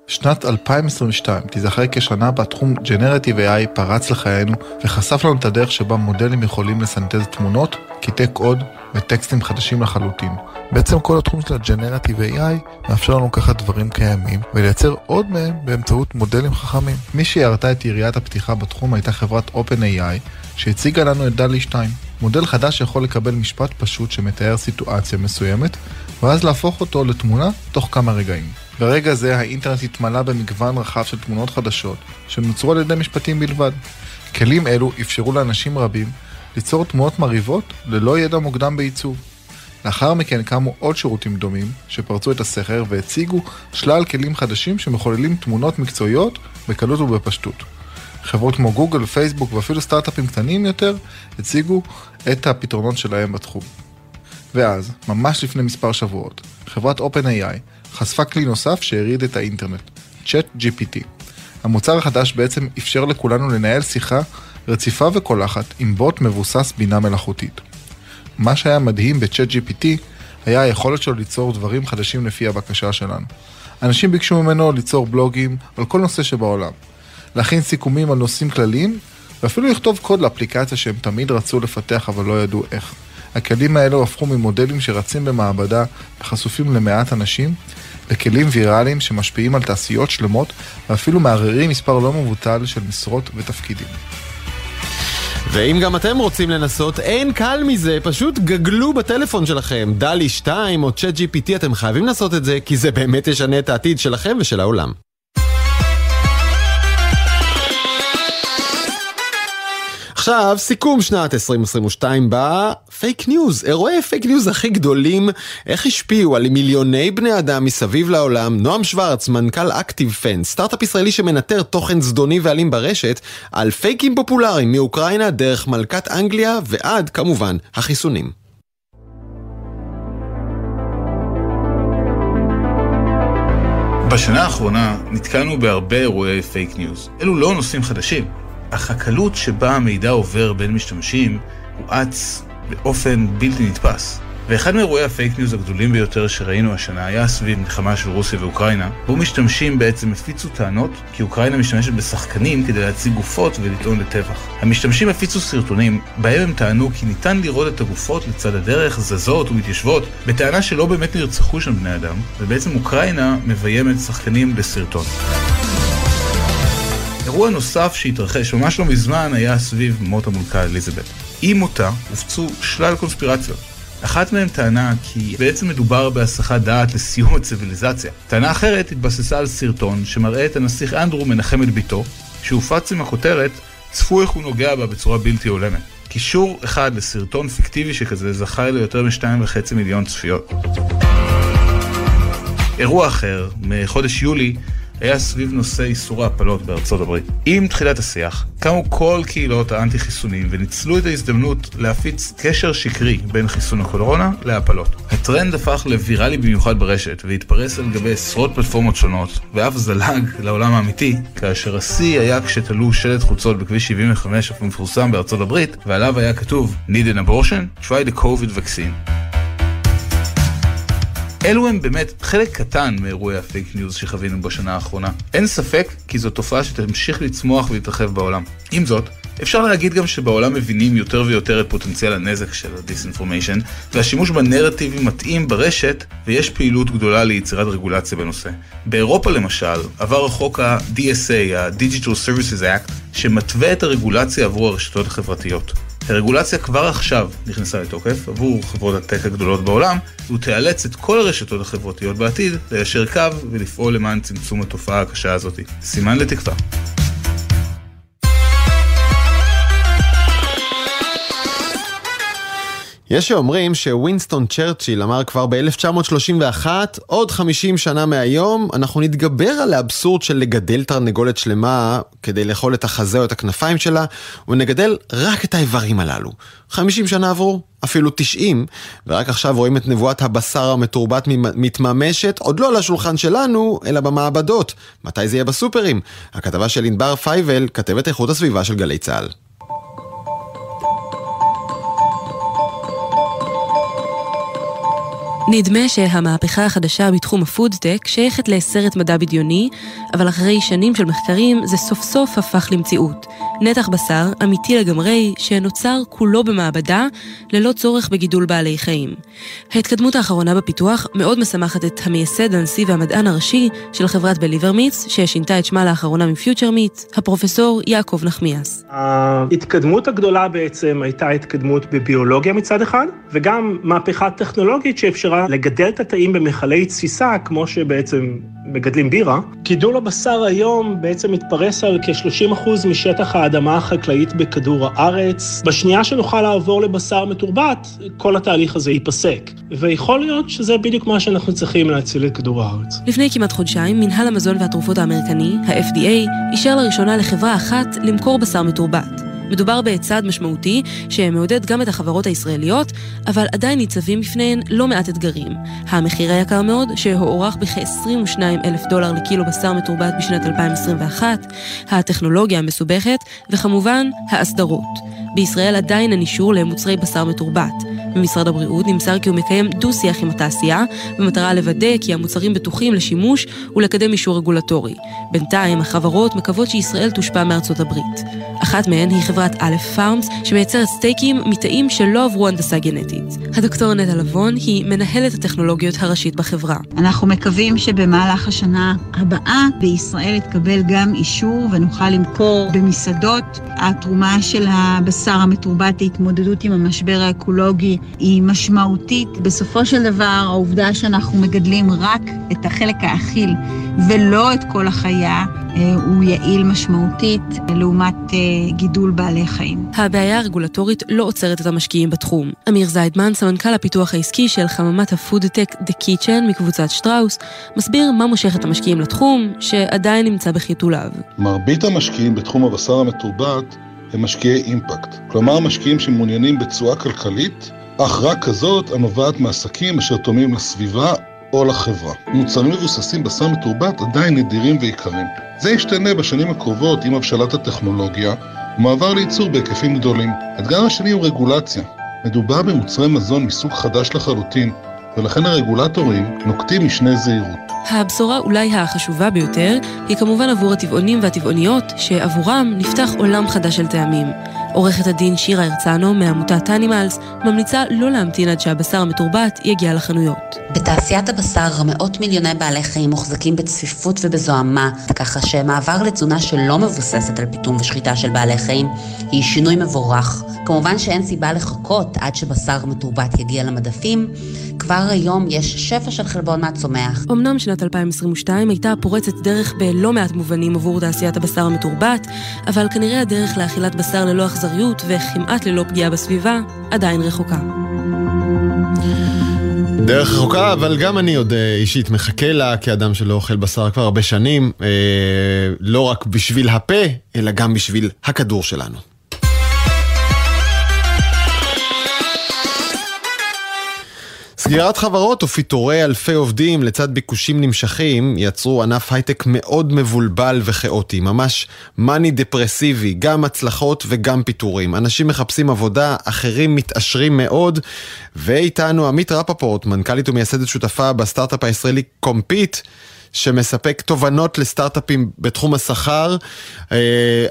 שנת אלפיים עשרים ושתיים תיזכר כשנה בה תחום Generative איי איי פרץ לחיינו וחשף לנו את הדרך שבה מודלים יכולים לסנטז תמונות, קטעי קוד וטקסטים חדשים לחלוטין. בעצם כל התחום של ה-Generative איי איי מאפשר לנו ככה דברים קיימים ולייצר עוד מהם באמצעות מודלים חכמים. מי שירתה את יריית הפתיחה בתחום הייתה חברת Open איי איי שהציגה לנו את דל-אי שתיים. מודל חדש יכול לקבל משפט פשוט שמתאר סיטואציה מסוימת ואז להפוך אותו לתמונה תוך כמה רגעים. ברגע זה האינטרנט התמלא במגוון רחב של תמונות חדשות שנוצרו על ידי משפטים בלבד. כלים אלו אפשרו לאנשים רבים ליצור תמונות מריבות ללא ידע מוקדם בעיצוב. לאחר מכן קמו עוד שירותים דומים שפרצו את הסכר והציגו שלל כלים חדשים שמחוללים תמונות מקצועיות בקלות ובפשטות. חברות כמו גוגל, פייסבוק ואפילו סטארט-אפים קטנים יותר הציגו את הפתרונות שלהם בתחום. ואז, ממש לפני מספר שבועות, חברת OpenAI חשפה כלי נוסף שהריד את האינטרנט, צ'אט ג'י פי טי. המוצר החדש בעצם אפשר לכולנו לנהל שיחה רציפה וקולחת עם בוט מבוסס בינה מלאכותית. מה שהיה מדהים ב-ChatGPT היה היכולת שלו ליצור דברים חדשים לפי הבקשה שלנו. אנשים ביקשו ממנו ליצור בלוגים על כל נושא שבעולם, להכין סיכומים על נושאים כלליים, ואפילו לכתוב קוד לאפליקציה שהם תמיד רצו לפתח אבל לא ידעו איך. הכלים האלו הפכו ממודלים שרצים במעבדה וחשופים למעט אנשים, לכלים ויראליים שמשפיעים על תעשיות שלמות, ואפילו מערערים מספר לא מבוטל של משרות ותפקידים. ואם גם אתם רוצים לנסות, אין קל מזה, פשוט גגלו בטלפון שלכם, דלי שתיים או צ'אט ג'י פי טי, אתם חייבים לעשות את זה, כי זה באמת ישנה את העתיד שלכם ושל העולם. עכשיו, סיכום שנת עשרים עשרים ושתיים בא פייק ניוז, אירועי פייק ניוז הכי גדולים, איך השפיעו על מיליוני בני אדם מסביב לעולם. נועם שוורץ, מנכ"ל אקטיב פנס, סטארט-אפ ישראלי שמנטר תוכן זדוני ועלים ברשת, על פייקים פופולריים מאוקראינה דרך מלכת אנגליה ועד כמובן החיסונים. בשנה האחרונה נתקלנו בהרבה אירועי פייק ניוז. אלו לא נושאים חדשים, אך הקלות שבה המידע עובר בין משתמשים הואץ באופן בלתי נתפס. ואחד מאירועי הפייק ניוז הגדולים ביותר שראינו השנה היה סביב מלחמה של רוסיה ואוקראינה, בו משתמשים בעצם הפיצו טענות כי אוקראינה משתמשת בשחקנים כדי להציג גופות ולטעון לטבח. המשתמשים הפיצו סרטונים בהם הם טענו כי ניתן לראות את הגופות לצד הדרך, זזות ומתיישבות, בטענה שלא באמת נרצחו שם בני אדם, ובעצם אוקראינה מביימת שחקנים בסרטון. אירוע נוסף שהתרחש ממש לא מזמן היה סביב מות המלכה אליזבת. עם מותה הופצו שלל קונספירציות. אחת מהם טענה כי בעצם מדובר בהסחת דעת לסיום הציביליזציה. טענה אחרת התבססה על סרטון שמראה את הנסיך אנדרו מנחם את ביתו, שהופץ עם הכותרת צפו איך הוא נוגע בה בצורה בלתי הולמת. קישור אחד לסרטון פיקטיבי שכזה זכה ליותר מ-שתיים וחצי מיליון צפיות. אירוע אחר מחודש יולי היה סביב נושא איסור ההפלות בארצות הברית. עם תחילת השיח, קמו כל קהילות האנטי-חיסונים וניצלו את ההזדמנות להפיץ קשר שקרי בין חיסון הקורונה להפלות. הטרנד הפך לוויראלי במיוחד ברשת והתפרס על גבי עשרות פלטפורמות שונות, ואף זלג לעולם האמיתי, כאשר השיא היה כשתלו שלט חוצות בכביש שבעים וחמש אף מפורסם בארצות הברית, ועליו היה כתוב Need an abortion? Try the COVID vaccine. אלו הם באמת חלק קטן מאירועי הפייק ניוז שחווינו בשנה האחרונה. אין ספק כי זו תופעה שתמשיך לצמוח ולהתרחב בעולם. עם זאת, אפשר להגיד גם שבעולם מבינים יותר ויותר את פוטנציאל הנזק של הדיסאינפורמיישן, והשימוש בנרטיבים מתאים ברשת, ויש פעילות גדולה ליצירת רגולציה בנושא. באירופה למשל, עבר חוק ה-די אס איי, ה-Digital Services Act, שמתווה את הרגולציה עבור הרשתות החברתיות. הרגולציה כבר עכשיו נכנסה לתוקף עבור חברות הטק הגדולות בעולם, ותאלץ את כל הרשתות החברתיות בעתיד ליישר קו ולפעול למען צמצום התופעה הקשה הזאת. סימן לתקווה. יש שאומרים שווינסטון צ'רצ'יל אמר כבר ב-אלף תשע מאות שלושים ואחת, עוד חמישים שנה מהיום אנחנו נתגבר על האבסורד של לגדל תרנגולת שלמה כדי לאכול את החזה או את הכנפיים שלה, ונגדל רק את האיברים הללו. חמישים שנה עברו, אפילו תשעים, ורק עכשיו רואים את נבואת הבשר המתורבת מתממשת, עוד לא על השולחן שלנו, אלא במעבדות. מתי זה יהיה בסופרים? הכתבה של אינבר פייבל, כתבת איכות הסביבה של גלי צהל. נדמה שהמהפכה החדשה בתחום הפודטק שייכת לסרט מדע בדיוני, אבל אחרי שנים של מחקרים זה סוף סוף הפך למציאות. נתח בשר אמיתי לגמרי שנוצר כולו במעבדה ללא צורך בגידול בעלי חיים. ההתקדמות האחרונה בפיתוח מאוד משמחת את המייסד, הנשיא והמדען הראשי של חברת בליבר מיץ, ששינתה את שמה לאחרונה מפיוטר מיץ, הפרופסור יעקב נחמיאס. ההתקדמות הגדולה בעצם הייתה התקדמות בביולוגיה מצד אחד, וגם מהפכה טכנולוגית שאפשרה לגדל את התאים במכלי תסיסה, כמו שבעצם מגדלים בירה. גידול הבשר היום בעצם מתפרס על כ-שלושים אחוז משטח האדמה החקלאית בכדור הארץ. בשנייה שנוכל לעבור לבשר מתורבת, כל התהליך הזה ייפסק. ויכול להיות שזה בדיוק מה שאנחנו צריכים להציל את כדור הארץ. לפני כמעט חודשיים, מנהל המזון והתרופות האמריקני, ה-אף די איי, אישר לראשונה לחברה אחת למכור בשר מתורבת. מדובר בצעד משמעותי שמעודד גם את החברות הישראליות, אבל עדיין ניצבים בפניהן לא מעט אתגרים. המחיר היקר מאוד, שהוערך בכ-עשרים ושניים אלף דולר לקילו בשר מתורבת בשנת אלפיים עשרים ואחת, הטכנולוגיה המסובכת, וכמובן ההסדרות. בישראל עדיין הנישור למוצרי בשר מתורבת. במשרד הבריאות נמסר כי הוא מקיים דו-שיח עם התעשייה, במטרה לוודא כי המוצרים בטוחים לשימוש ולקדם אישור רגולטורי. בינתיים החברות מקוות שישראל תושפע מארצות הברית. אחת מהן היא חברת א' פארמס, שמייצרת סטייקים מתאים שלא עברו הנדסה גנטית. הדוקטור נטע לבון היא מנהלת הטכנולוגיות הראשית בחברה. אנחנו מקווים שבמהלך השנה הבאה בישראל יתקבל גם אישור ונוכל למכור במסעדות. התרומה של הבשר המתורבת להתמודדות עם המשבר האקולוגי היא משמעותית. בסופו של דבר, העובדה שאנחנו מגדלים רק את החלק האכיל ולא את כל החיה, הוא יעיל משמעותית לעומת גידול בעלי חיים. הבעיה הרגולטורית לא עוצרת את המשקיעים בתחום. אמיר זיידמן, סמנכ"ל הפיתוח העסקי של חממת הפודטק The Kitchen מקבוצת שטראוס, מסביר מה מושך את המשקיעים לתחום שעדיין נמצא בחיתוליו. מרבית המשקיעים בתחום הבשר המתורבת הם משקיעי אימפקט. כלומר, משקיעים שמעוניינים בתשואה כלכלית, אך רק כזאת הנובעת מעסקים אשר תורמים לסביבה או לחברה. מוצרים מבוססים בשר מתורבת עדיין נדירים ויקרים. זה ישתנה בשנים הקרובות עם הבשלת הטכנולוגיה ומעבר לייצור בהיקפים גדולים. האתגר השני הוא רגולציה. מדובר במוצרי מזון מסוג חדש לחלוטין, ולכן הרגולטורים נוקטים משנה זהירות. הבשורה אולי החשובה ביותר היא כמובן עבור הטבעונים והטבעוניות, שעבורם נפתח עולם חדש של טעמים. עורכת הדין שירה הרצנו מעמותת אנימלס ממליצה לא להמתין עד שהבשר המתורבת יגיע לחנויות. בתעשיית הבשר מאות מיליוני בעלי חיים מוחזקים בצפיפות ובזוהמה, ככה שמעבר לתזונה שלא מבוססת על פיתום ושחיטה של בעלי חיים היא שינוי מבורך. כמובן שאין סיבה לחכות עד שבשר מתורבת יגיע למדפים, כבר היום יש שפע של חלבון מהצומח. אמנם שנת אלפיים עשרים ושתיים הייתה פורצת דרך בלא מעט מובנים עבור תעשיית הבשר המתורבת, אבל כנראה הדרך לאכילת בשר ללא אכזריות וכמעט ללא פגיעה בסביבה עדיין רחוקה. דרך רחוקה, אבל גם אני עוד אישית מחכה לה כאדם שלא אוכל בשר כבר הרבה שנים, אה, לא רק בשביל הפה, אלא גם בשביל הכדור שלנו. סגירת חברות ופיטורי אלפי עובדים לצד ביקושים נמשכים יצרו ענף הייטק מאוד מבולבל וכאוטי, ממש מני דפרסיבי, גם הצלחות וגם פיטורים. אנשים מחפשים עבודה, אחרים מתעשרים מאוד, ואיתנו עמית רפפורט, מנכ"לית ומייסדת שותפה בסטארט-אפ הישראלי קומפיט, שמספק תובנות לסטארט-אפים בתחום השכר.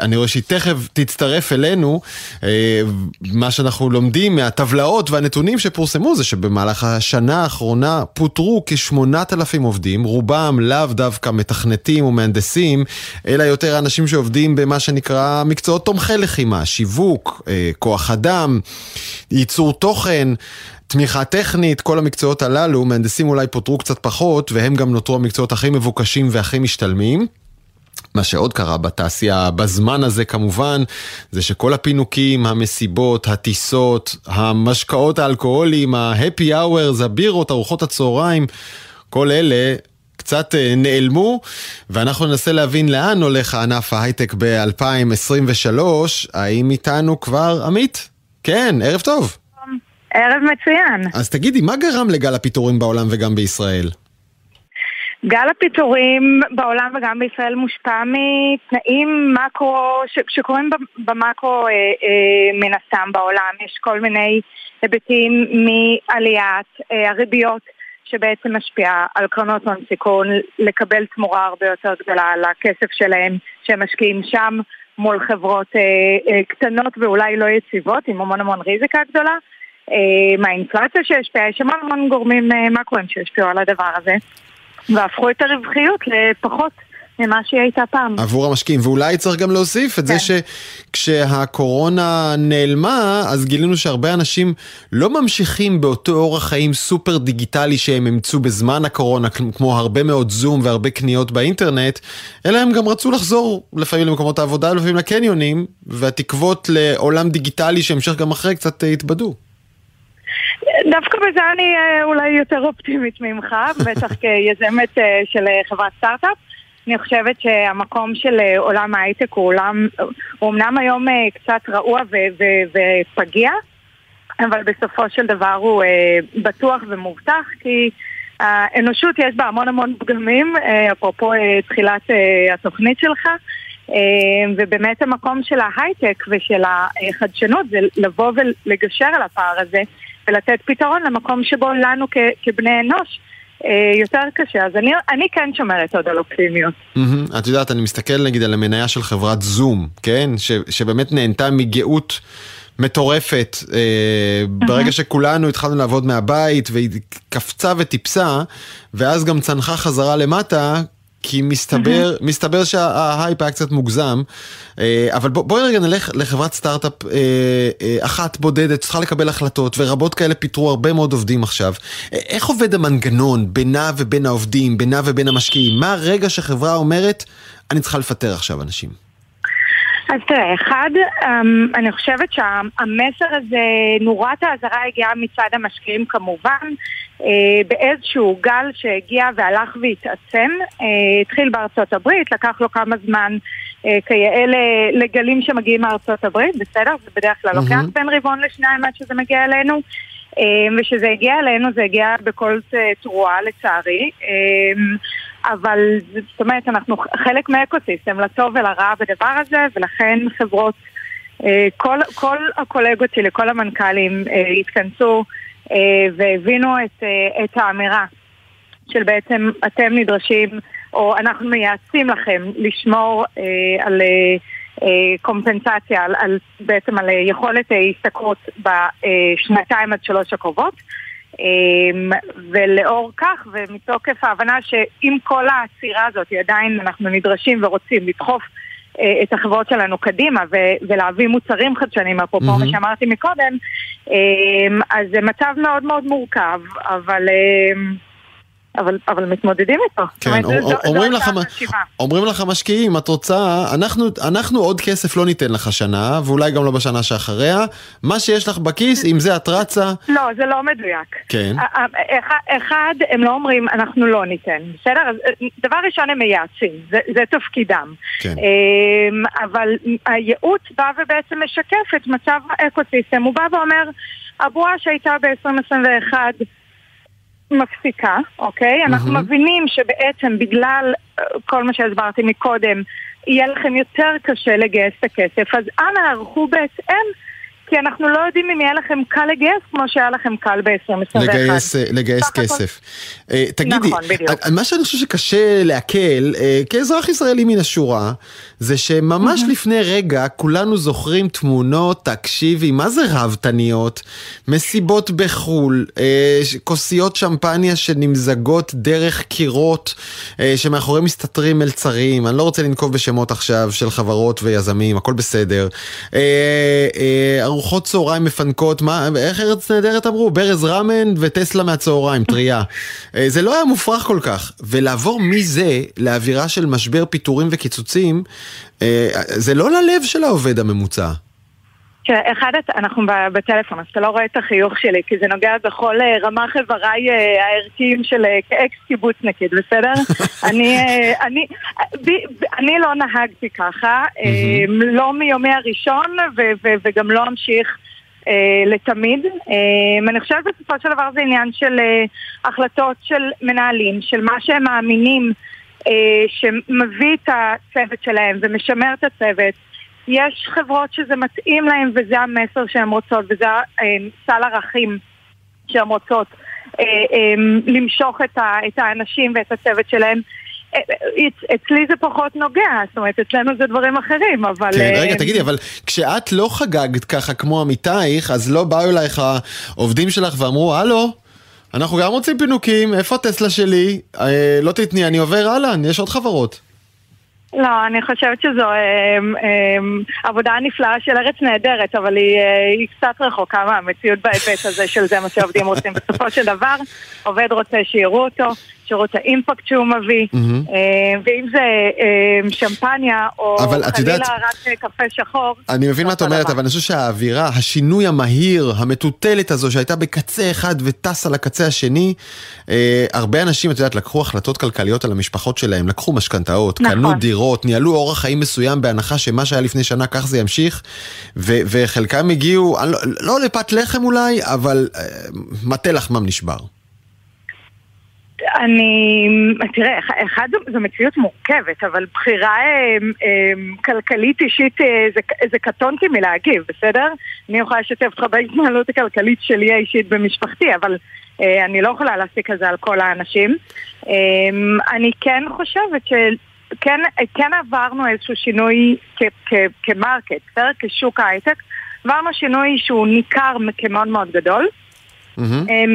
אני רואה שהיא תכף תצטרף אלינו. מה שאנחנו לומדים מהטבלאות והנתונים שפורסמו זה שבמהלך השנה האחרונה פוטרו כ-שמונת אלפים עובדים, רובם לאו דווקא מתכנתים ומהנדסים, אלא יותר אנשים שעובדים במה שנקרא מקצועות תומכי לחימה, שיווק, כוח אדם, ייצור תוכן, תמיכה טכנית, כל המקצועות הללו, מהנדסים אולי פותרו קצת פחות, והם גם נותרו המקצועות הכי מבוקשים והכי משתלמים. מה שעוד קרה בתעשייה בזמן הזה כמובן, זה שכל הפינוקים, המסיבות, הטיסות, המשקאות האלכוהוליים, ה-happy hours, הבירות, ארוחות הצהריים, כל אלה קצת נעלמו, ואנחנו ננסה להבין לאן הולך ענף ההייטק ב-אלפיים עשרים ושלוש. האם איתנו כבר עמית? כן, ערב טוב. ערב מצוין. אז תגידי, מה גרם לגל הפיטורים בעולם וגם בישראל? גל הפיטורים בעולם וגם בישראל מושפע מתנאים מקרו, שקוראים במקרו אה, אה, מן הסתם בעולם. יש כל מיני היבטים מעליית אה, הריביות שבעצם משפיעה על קרנות הון סיכון, לקבל תמורה הרבה יותר גדולה על הכסף שלהם שהם משקיעים שם מול חברות אה, אה, קטנות ואולי לא יציבות, עם המון המון ריזיקה גדולה. מהאינפלציה שהשפיעה, יש המון גורמים מקרויים שהשפיעו על הדבר הזה והפכו את הרווחיות לפחות ממה שהיא הייתה פעם עבור המשקיעים, ואולי צריך גם להוסיף את זה שכשהקורונה נעלמה, אז גילינו שהרבה אנשים לא ממשיכים באותו אורח חיים סופר דיגיטלי שהם המצאו בזמן הקורונה, כמו הרבה מאוד זום והרבה קניות באינטרנט, אלא הם גם רצו לחזור לפעמים למקומות העבודה, לפעמים לקניונים, והתקוות לעולם דיגיטלי שהמשך גם אחרי קצת התבדו. דווקא בזה אני אולי יותר אופטימית ממך, בטח כיזמת של חברת סטארט-אפ. אני חושבת שהמקום של עולם ההייטק הוא עולם, הוא אמנם היום קצת רעוע ופגיע, אבל בסופו של דבר הוא בטוח ומובטח, כי האנושות יש בה המון המון פגמים, אפרופו תחילת התוכנית שלך, ובאמת המקום של ההייטק ושל החדשנות זה לבוא ולגשר על הפער הזה, ולתת פתרון למקום שבו לנו כבני אנוש יותר קשה. אז אני, אני כן שומרת עוד על אופטימיות. Mm-hmm. את יודעת, אני מסתכל נגיד על המניה של חברת זום, כן? ש, שבאמת נהנתה מגאות מטורפת. אה, mm-hmm. ברגע שכולנו התחלנו לעבוד מהבית, והיא קפצה וטיפסה, ואז גם צנחה חזרה למטה, כי מסתבר, mm-hmm. מסתבר שההייפ היה קצת מוגזם, אבל בוא, בואי רגע נלך לחברת סטארט-אפ אחת בודדת, צריכה לקבל החלטות, ורבות כאלה פיתרו הרבה מאוד עובדים עכשיו. איך עובד המנגנון בינה ובין העובדים, בינה ובין המשקיעים? מה הרגע שחברה אומרת, אני צריכה לפטר עכשיו אנשים? אז תראה, אחד, אני חושבת שהמסר הזה, נורת האזהרה הגיעה מצד המשקיעים כמובן, באיזשהו גל שהגיע והלך והתעצם, התחיל בארצות הברית, לקח לו כמה זמן כאלה לגלים שמגיעים מארצות הברית, בסדר? זה בדרך כלל לוקח בין רבעון לשניים עד שזה מגיע אלינו, ושזה הגיע אלינו זה הגיע בכל תרועה לצערי, אבל זאת אומרת אנחנו חלק מהאקוסיסטם לטוב ולרע בדבר הזה, ולכן חברות כל, כל הקולגות שלי, כל המנכ"לים התכנסו והבינו את, את האמירה של בעצם אתם נדרשים או אנחנו מייעצים לכם לשמור על קומפנסציה, על, על, בעצם על יכולת הסתכרות בשנתיים עד שלוש הקרובות, ולאור כך ומתוקף ההבנה שעם כל העצירה הזאת עדיין אנחנו נדרשים ורוצים לדחוף את החברות שלנו קדימה ולהביא מוצרים חדשנים, אפרופו מה שאמרתי מקודם, אז זה מצב מאוד מאוד מורכב, אבל... אבל, אבל מתמודדים איתו. כן, אומרים לך משקיעים, את רוצה, אנחנו, אנחנו עוד כסף לא ניתן לך שנה, ואולי גם לא בשנה שאחריה, מה שיש לך בכיס, אם זה את רצה... לא, זה לא מדויק. כן. אחד, הם לא אומרים, אנחנו לא ניתן. בסדר? דבר ראשון, הם מייעצים. זה, זה תפקידם. כן. אבל הייעוץ בא ובעצם משקף את מצב האקוסיסטם. הוא בא ואומר, הבועה שהייתה ב-עשרים עשרים ואחת... מפסיקה, אוקיי? אנחנו מבינים שבעצם בגלל כל מה שהסברתי מקודם, יהיה לכם יותר קשה לגייס את הכסף, אז אנא ערכו בהתאם, כי אנחנו לא יודעים אם יהיה לכם קל לגייס, כמו שהיה לכם קל ב-עשרים ואחת. לגייס כסף. תגידי, מה שאני חושב שקשה להקל, כאזרח ישראלי מן השורה, זה שממש לפני רגע, כולנו זוכרים תמונות, תקשיבי, מה זה רבתניות? מסיבות בחול, כוסיות שמפניה שנמזגות דרך קירות, שמאחורי מסתתרים מלצרים, אני לא רוצה לנקוב בשמות עכשיו, של חברות ויזמים, הכל בסדר. ארוחות צהריים מפנקות, מה, איך ארץ נהדרת אמרו? ברז רמן וטסלה מהצהריים, טריה. זה לא היה מופרך כל כך, ולעבור מזה לאווירה של משבר פיטורים וקיצוצים, זה לא ללב של העובד הממוצע. אחד, אנחנו בטלפון, אז אתה לא רואה את החיוך שלי, כי זה נוגע בכל רמה חבריי הערכיים של כאקס קיבוץ נקיד, בסדר? אני, אני, אני לא נהגתי ככה, לא מיומי הראשון, וגם לא אמשיך לתמיד. אני חושבת בסופו של דבר זה עניין של החלטות של מנהלים, של מה שהם מאמינים שמביא את הצוות שלהם ומשמר את הצוות. יש חברות שזה מתאים להם וזה המסר שהן רוצות וזה סל ערכים שהן רוצות למשוך את האנשים ואת הצוות שלהם. אצלי זה פחות נוגע, זאת אומרת אצלנו זה דברים אחרים. כן, רגע תגידי, אבל כשאת לא חגגת ככה כמו עמיתייך, אז לא באו אלייך העובדים שלך ואמרו הלו, אנחנו גם רוצים פינוקים, איפה הטסלה שלי? לא תתני, אני עובר הלאה, יש עוד חברות. לא, אני חושבת שזו עבודה נפלאה של ארץ נהדרת, אבל היא קצת רחוקה מהמציאות בהיבט הזה של זה מה שעובדים רוצים. בסופו של דבר, עובד רוצה שיראו אותו, שיראו את האימפקט שהוא מביא, ואם זה שמפניה או חלילה רק קפה שחור. אני מבין מה את אומרת, אבל אני חושב שהאווירה, השינוי המהיר, המטוטלת הזו שהייתה בקצה אחד וטס על הקצה השני, הרבה אנשים, את יודעת, לקחו החלטות כלכליות על המשפחות שלהם, לקחו משכנתאות, קנו דירות, ניהלו אורח חיים מסוים בהנחה שמה שהיה לפני שנה כך זה ימשיך, ו- וחלקם הגיעו, לא, לא לפת לחם אולי, אבל uh, מטה לחמם נשבר. אני, תראה, אחד זו מציאות מורכבת, אבל בחירה הם, הם, כלכלית אישית זה, זה קטונתי מלהגיב, בסדר? אני יכולה לשתף אותך בהתנהלות הכלכלית שלי האישית במשפחתי, אבל אה, אני לא יכולה להסיק את זה על כל האנשים. אה, אני כן חושבת ש... כן, כן עברנו איזשהו שינוי כ- כ- כמרקט, בסדר? כשוק ההייטק, עברנו שינוי שהוא ניכר כמאוד מאוד גדול. Mm-hmm.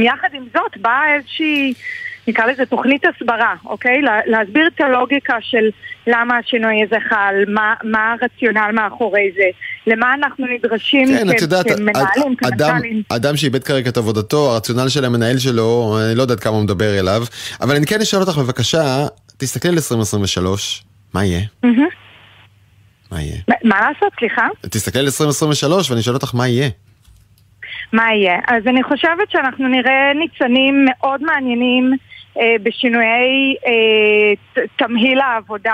יחד עם זאת באה איזושהי, נקרא לזה תוכנית הסברה, אוקיי? להסביר את הלוגיקה של למה השינוי הזה חל, מה, מה הרציונל מאחורי זה, למה אנחנו נדרשים כן, כ- יודעת, כמנהלים, אד, אדם, אדם שאיבד כרגע את עבודתו, הרציונל של המנהל שלו, אני לא יודעת כמה הוא מדבר אליו, אבל אני כן אשאל אותך בבקשה, תסתכלי על עשרים עשרים ושלוש, מה יהיה? מה יהיה? מה לעשות, סליחה? תסתכל על עשרים עשרים ושלוש ואני שואל אותך מה יהיה. מה יהיה? אז אני חושבת שאנחנו נראה ניצנים מאוד מעניינים בשינויי תמהיל העבודה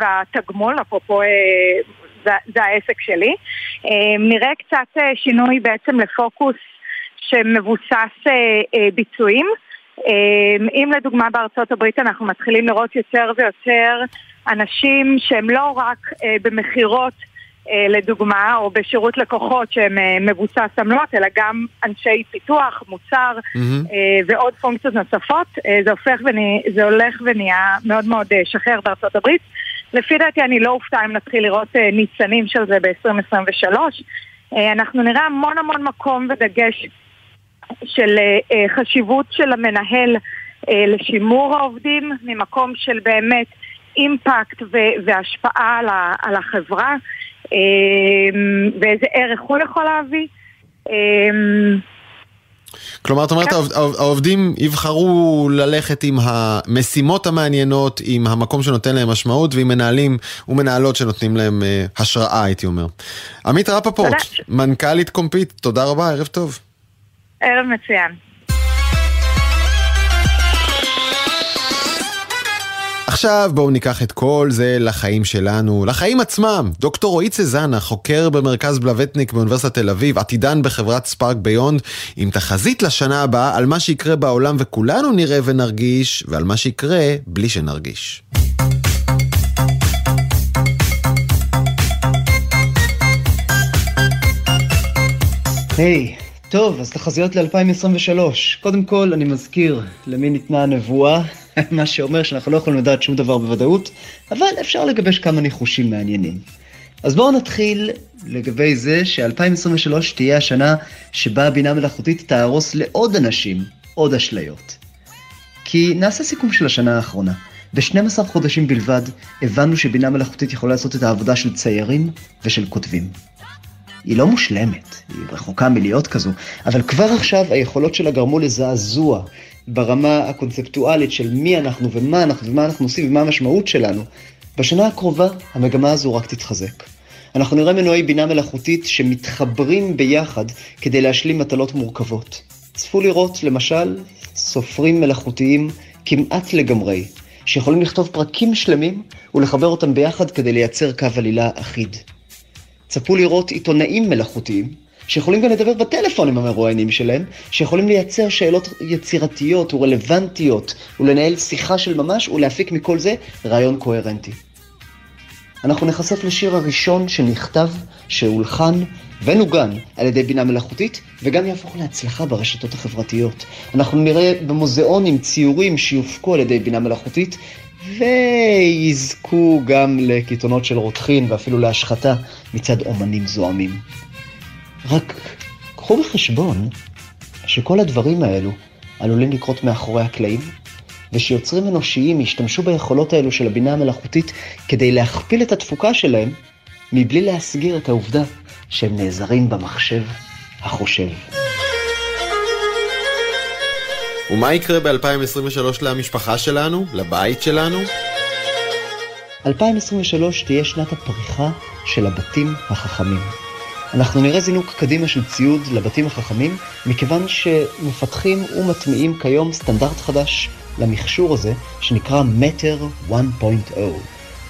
והתגמול, אפרופו זה העסק שלי. נראה קצת שינוי בעצם לפוקוס שמבוסס ביצועים. אם לדוגמה בארצות הברית אנחנו מתחילים לראות יותר ויותר אנשים שהם לא רק במחירות לדוגמה או בשירות לקוחות שהם מבוסס עמלות, אלא גם אנשי פיתוח, מוצר mm-hmm. ועוד פונקציות נוספות. זה הופך וני, זה הולך ונהיה מאוד מאוד שחר בארצות הברית. לפי דעתי אני לא אופתע אם נתחיל לראות ניצנים של זה ב-עשרים עשרים ושלוש. אנחנו נראה המון המון מקום ודגש של חשיבות של המנהל לשימור העובדים ממקום של באמת אימפקט והשפעה על החברה ואיזה ערך הוא יכול להביא. כלומר, את אומרת, העובדים יבחרו ללכת עם המשימות המעניינות, עם המקום שנותן להם משמעות, ועם מנהלים ומנהלות שנותנים להם השראה, הייתי אומר. עמית רפפורט, מנכ"לית קומפיט, תודה רבה, ערב טוב. ערב מצוין. עכשיו בואו ניקח את כל זה לחיים שלנו, לחיים עצמם. דוקטור רוי צזנה, חוקר במרכז בלווטניק באוניברסיטת תל אביב, עתידן בחברת ספארק ביונד, עם תחזית לשנה הבאה על מה שיקרה בעולם וכולנו נראה ונרגיש, ועל מה שיקרה בלי שנרגיש. היי, hey. טוב, אז תחזיות ל-אלפיים עשרים ושלוש. קודם כל, אני מזכיר למי ניתנה הנבואה, מה שאומר שאנחנו לא יכולים לדעת שום דבר בוודאות, אבל אפשר לגבש כמה ניחושים מעניינים. אז בואו נתחיל לגבי זה ש-אלפיים עשרים ושלוש תהיה השנה שבה הבינה מלאכותית תהרוס לעוד אנשים, עוד אשליות. כי נעשה סיכום של השנה האחרונה. ב-שנים עשר חודשים בלבד הבנו שבינה מלאכותית יכולה לעשות את העבודה של ציירים ושל כותבים. היא לא מושלמת, היא רחוקה מלהיות כזו, אבל כבר עכשיו היכולות שלה גרמו לזעזוע ברמה הקונספטואלית של מי אנחנו ומה אנחנו ומה אנחנו עושים ומה המשמעות שלנו. בשנה הקרובה המגמה הזו רק תתחזק. אנחנו נראה מנועי בינה מלאכותית שמתחברים ביחד כדי להשלים מטלות מורכבות. צפו לראות למשל סופרים מלאכותיים כמעט לגמרי, שיכולים לכתוב פרקים שלמים ולחבר אותם ביחד כדי לייצר קו עלילה אחיד. צפו לראות עיתונאים מלאכותיים, שיכולים גם לדבר בטלפון עם המרואיינים שלהם, שיכולים לייצר שאלות יצירתיות ורלוונטיות, ולנהל שיחה של ממש, ולהפיק מכל זה רעיון קוהרנטי. אנחנו נחשף לשיר הראשון שנכתב, שהולחן ונוגן על ידי בינה מלאכותית, וגם יהפוך להצלחה ברשתות החברתיות. אנחנו נראה במוזיאונים ציורים שיופקו על ידי בינה מלאכותית, ויזכו גם לכיתונות של רותחין ואפילו להשחתה מצד אומנים זוהמים. רק קחו בחשבון שכל הדברים האלו עלולים לקרות מאחורי הקלעים, ושיוצרים אנושיים ישתמשו ביכולות האלו של הבינה המלאכותית כדי להכפיל את התפוקה שלהם, מבלי להסגיר את העובדה שהם נעזרים במחשב החושב. ומה יקרה ב-אלפיים עשרים ושלוש למשפחה שלנו, לבית שלנו? אלפיים עשרים ושלוש תהיה שנת הפריחה של הבתים החכמים. אנחנו נראה זינוק קדימה של ציוד לבתים החכמים, מכיוון שמפתחים ומטמיעים כיום סטנדרט חדש למכשור הזה, שנקרא מטר אחת נקודה אפס.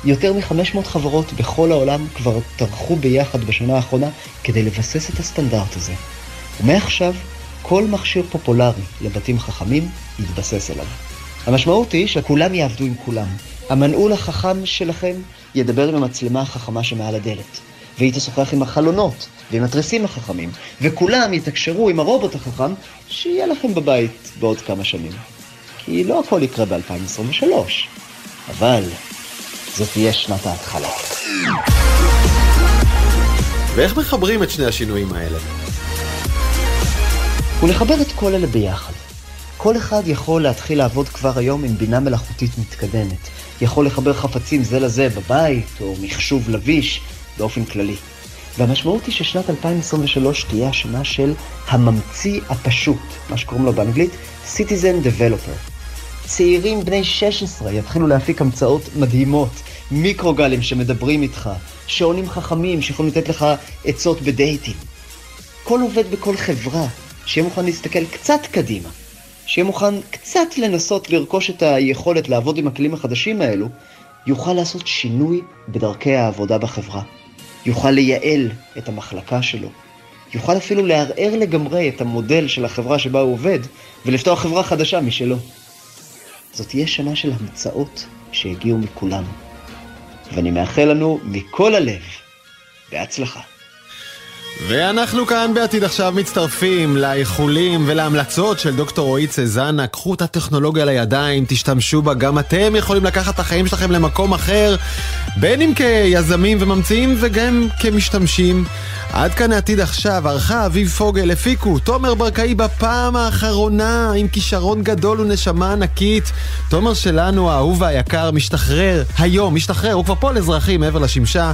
יותר מ-חמש מאות חברות בכל העולם כבר תרחו ביחד בשנה האחרונה כדי לבסס את הסטנדרט הזה. ומעכשיו, כל מכשיר פופולרי לבתים חכמים יתבסס עליו. המשמעות היא שכולם יעבדו עם כולם. המנעול החכם שלכם ידבר עם המצלמה החכמה שמעל הדלת, והיא תשוחח עם החלונות ועם התריסים החכמים, וכולם יתקשרו עם הרובוט החכם שיהיה לכם בבית בעוד כמה שנים. כי לא הכל יקרה ב-אלפיים עשרים ושלוש, אבל זאת תהיה שנת ההתחלה. ואיך מחברים את שני השינויים האלה? ולחבר את כל אלה ביחד. כל אחד יכול להתחיל לעבוד כבר היום עם בינה מלאכותית מתקדמת. יכול לחבר חפצים זה לזה בבית, או מחשוב לביש, באופן כללי. והמשמעות היא ששנת אלפיים עשרים ושלוש תהיה השנה של הממציא הפשוט, מה שקוראים לו באנגלית, Citizen Developer. צעירים בני שש עשרה יתחילו להפיק המצאות מדהימות, מיקרוגלים שמדברים איתך, שעונים חכמים שיכולים לתת לך עצות בדייטים. כל עובד בכל חברה שיהיה מוכן להסתכל קצת קדימה, שיהיה מוכן קצת לנסות לרכוש את היכולת לעבוד עם הכלים החדשים האלו, יוכל לעשות שינוי בדרכי העבודה בחברה. יוכל לייעל את המחלקה שלו. יוכל אפילו לערער לגמרי את המודל של החברה שבה הוא עובד, ולפתוח חברה חדשה משלו. זאת תהיה שנה של המצאות שהגיעו מכולנו. ואני מאחל לנו מכל הלב, בהצלחה. ואנחנו כאן בעתיד עכשיו מצטרפים לאיחולים ולהמלצות של דוקטור רועי צזנה. קחו את הטכנולוגיה לידיים, תשתמשו בה, גם אתם יכולים לקחת את החיים שלכם למקום אחר, בין אם כיזמים וממציאים וגם כמשתמשים. עד כאן העתיד עכשיו, ערכה אביב פוגל, הפיקו תומר ברקאי בפעם האחרונה עם כישרון גדול ונשמה ענקית. תומר שלנו, האהוב והיקר, משתחרר היום, משתחרר, הוא כבר פה לאזרחי מעבר לשמשה,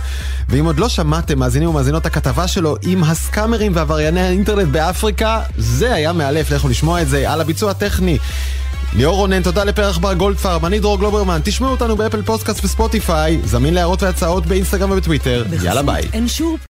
ואם עוד לא שמעתם, מאזינים ומאזינות, הכתבה שלו עם הסקאמרים ועברייני האינטרנט באפריקה, זה היה מאלף, לכו לשמוע את זה. על הביצוע הטכני ליאור רונן, תודה לפרח בר גולדפרב, אני דרור גלוברמן, תשמעו אותנו באפל פודקאסט וספוטיפיי, זמין להערות והצעות באינסטגרם ובטוויטר, יאללה ביי.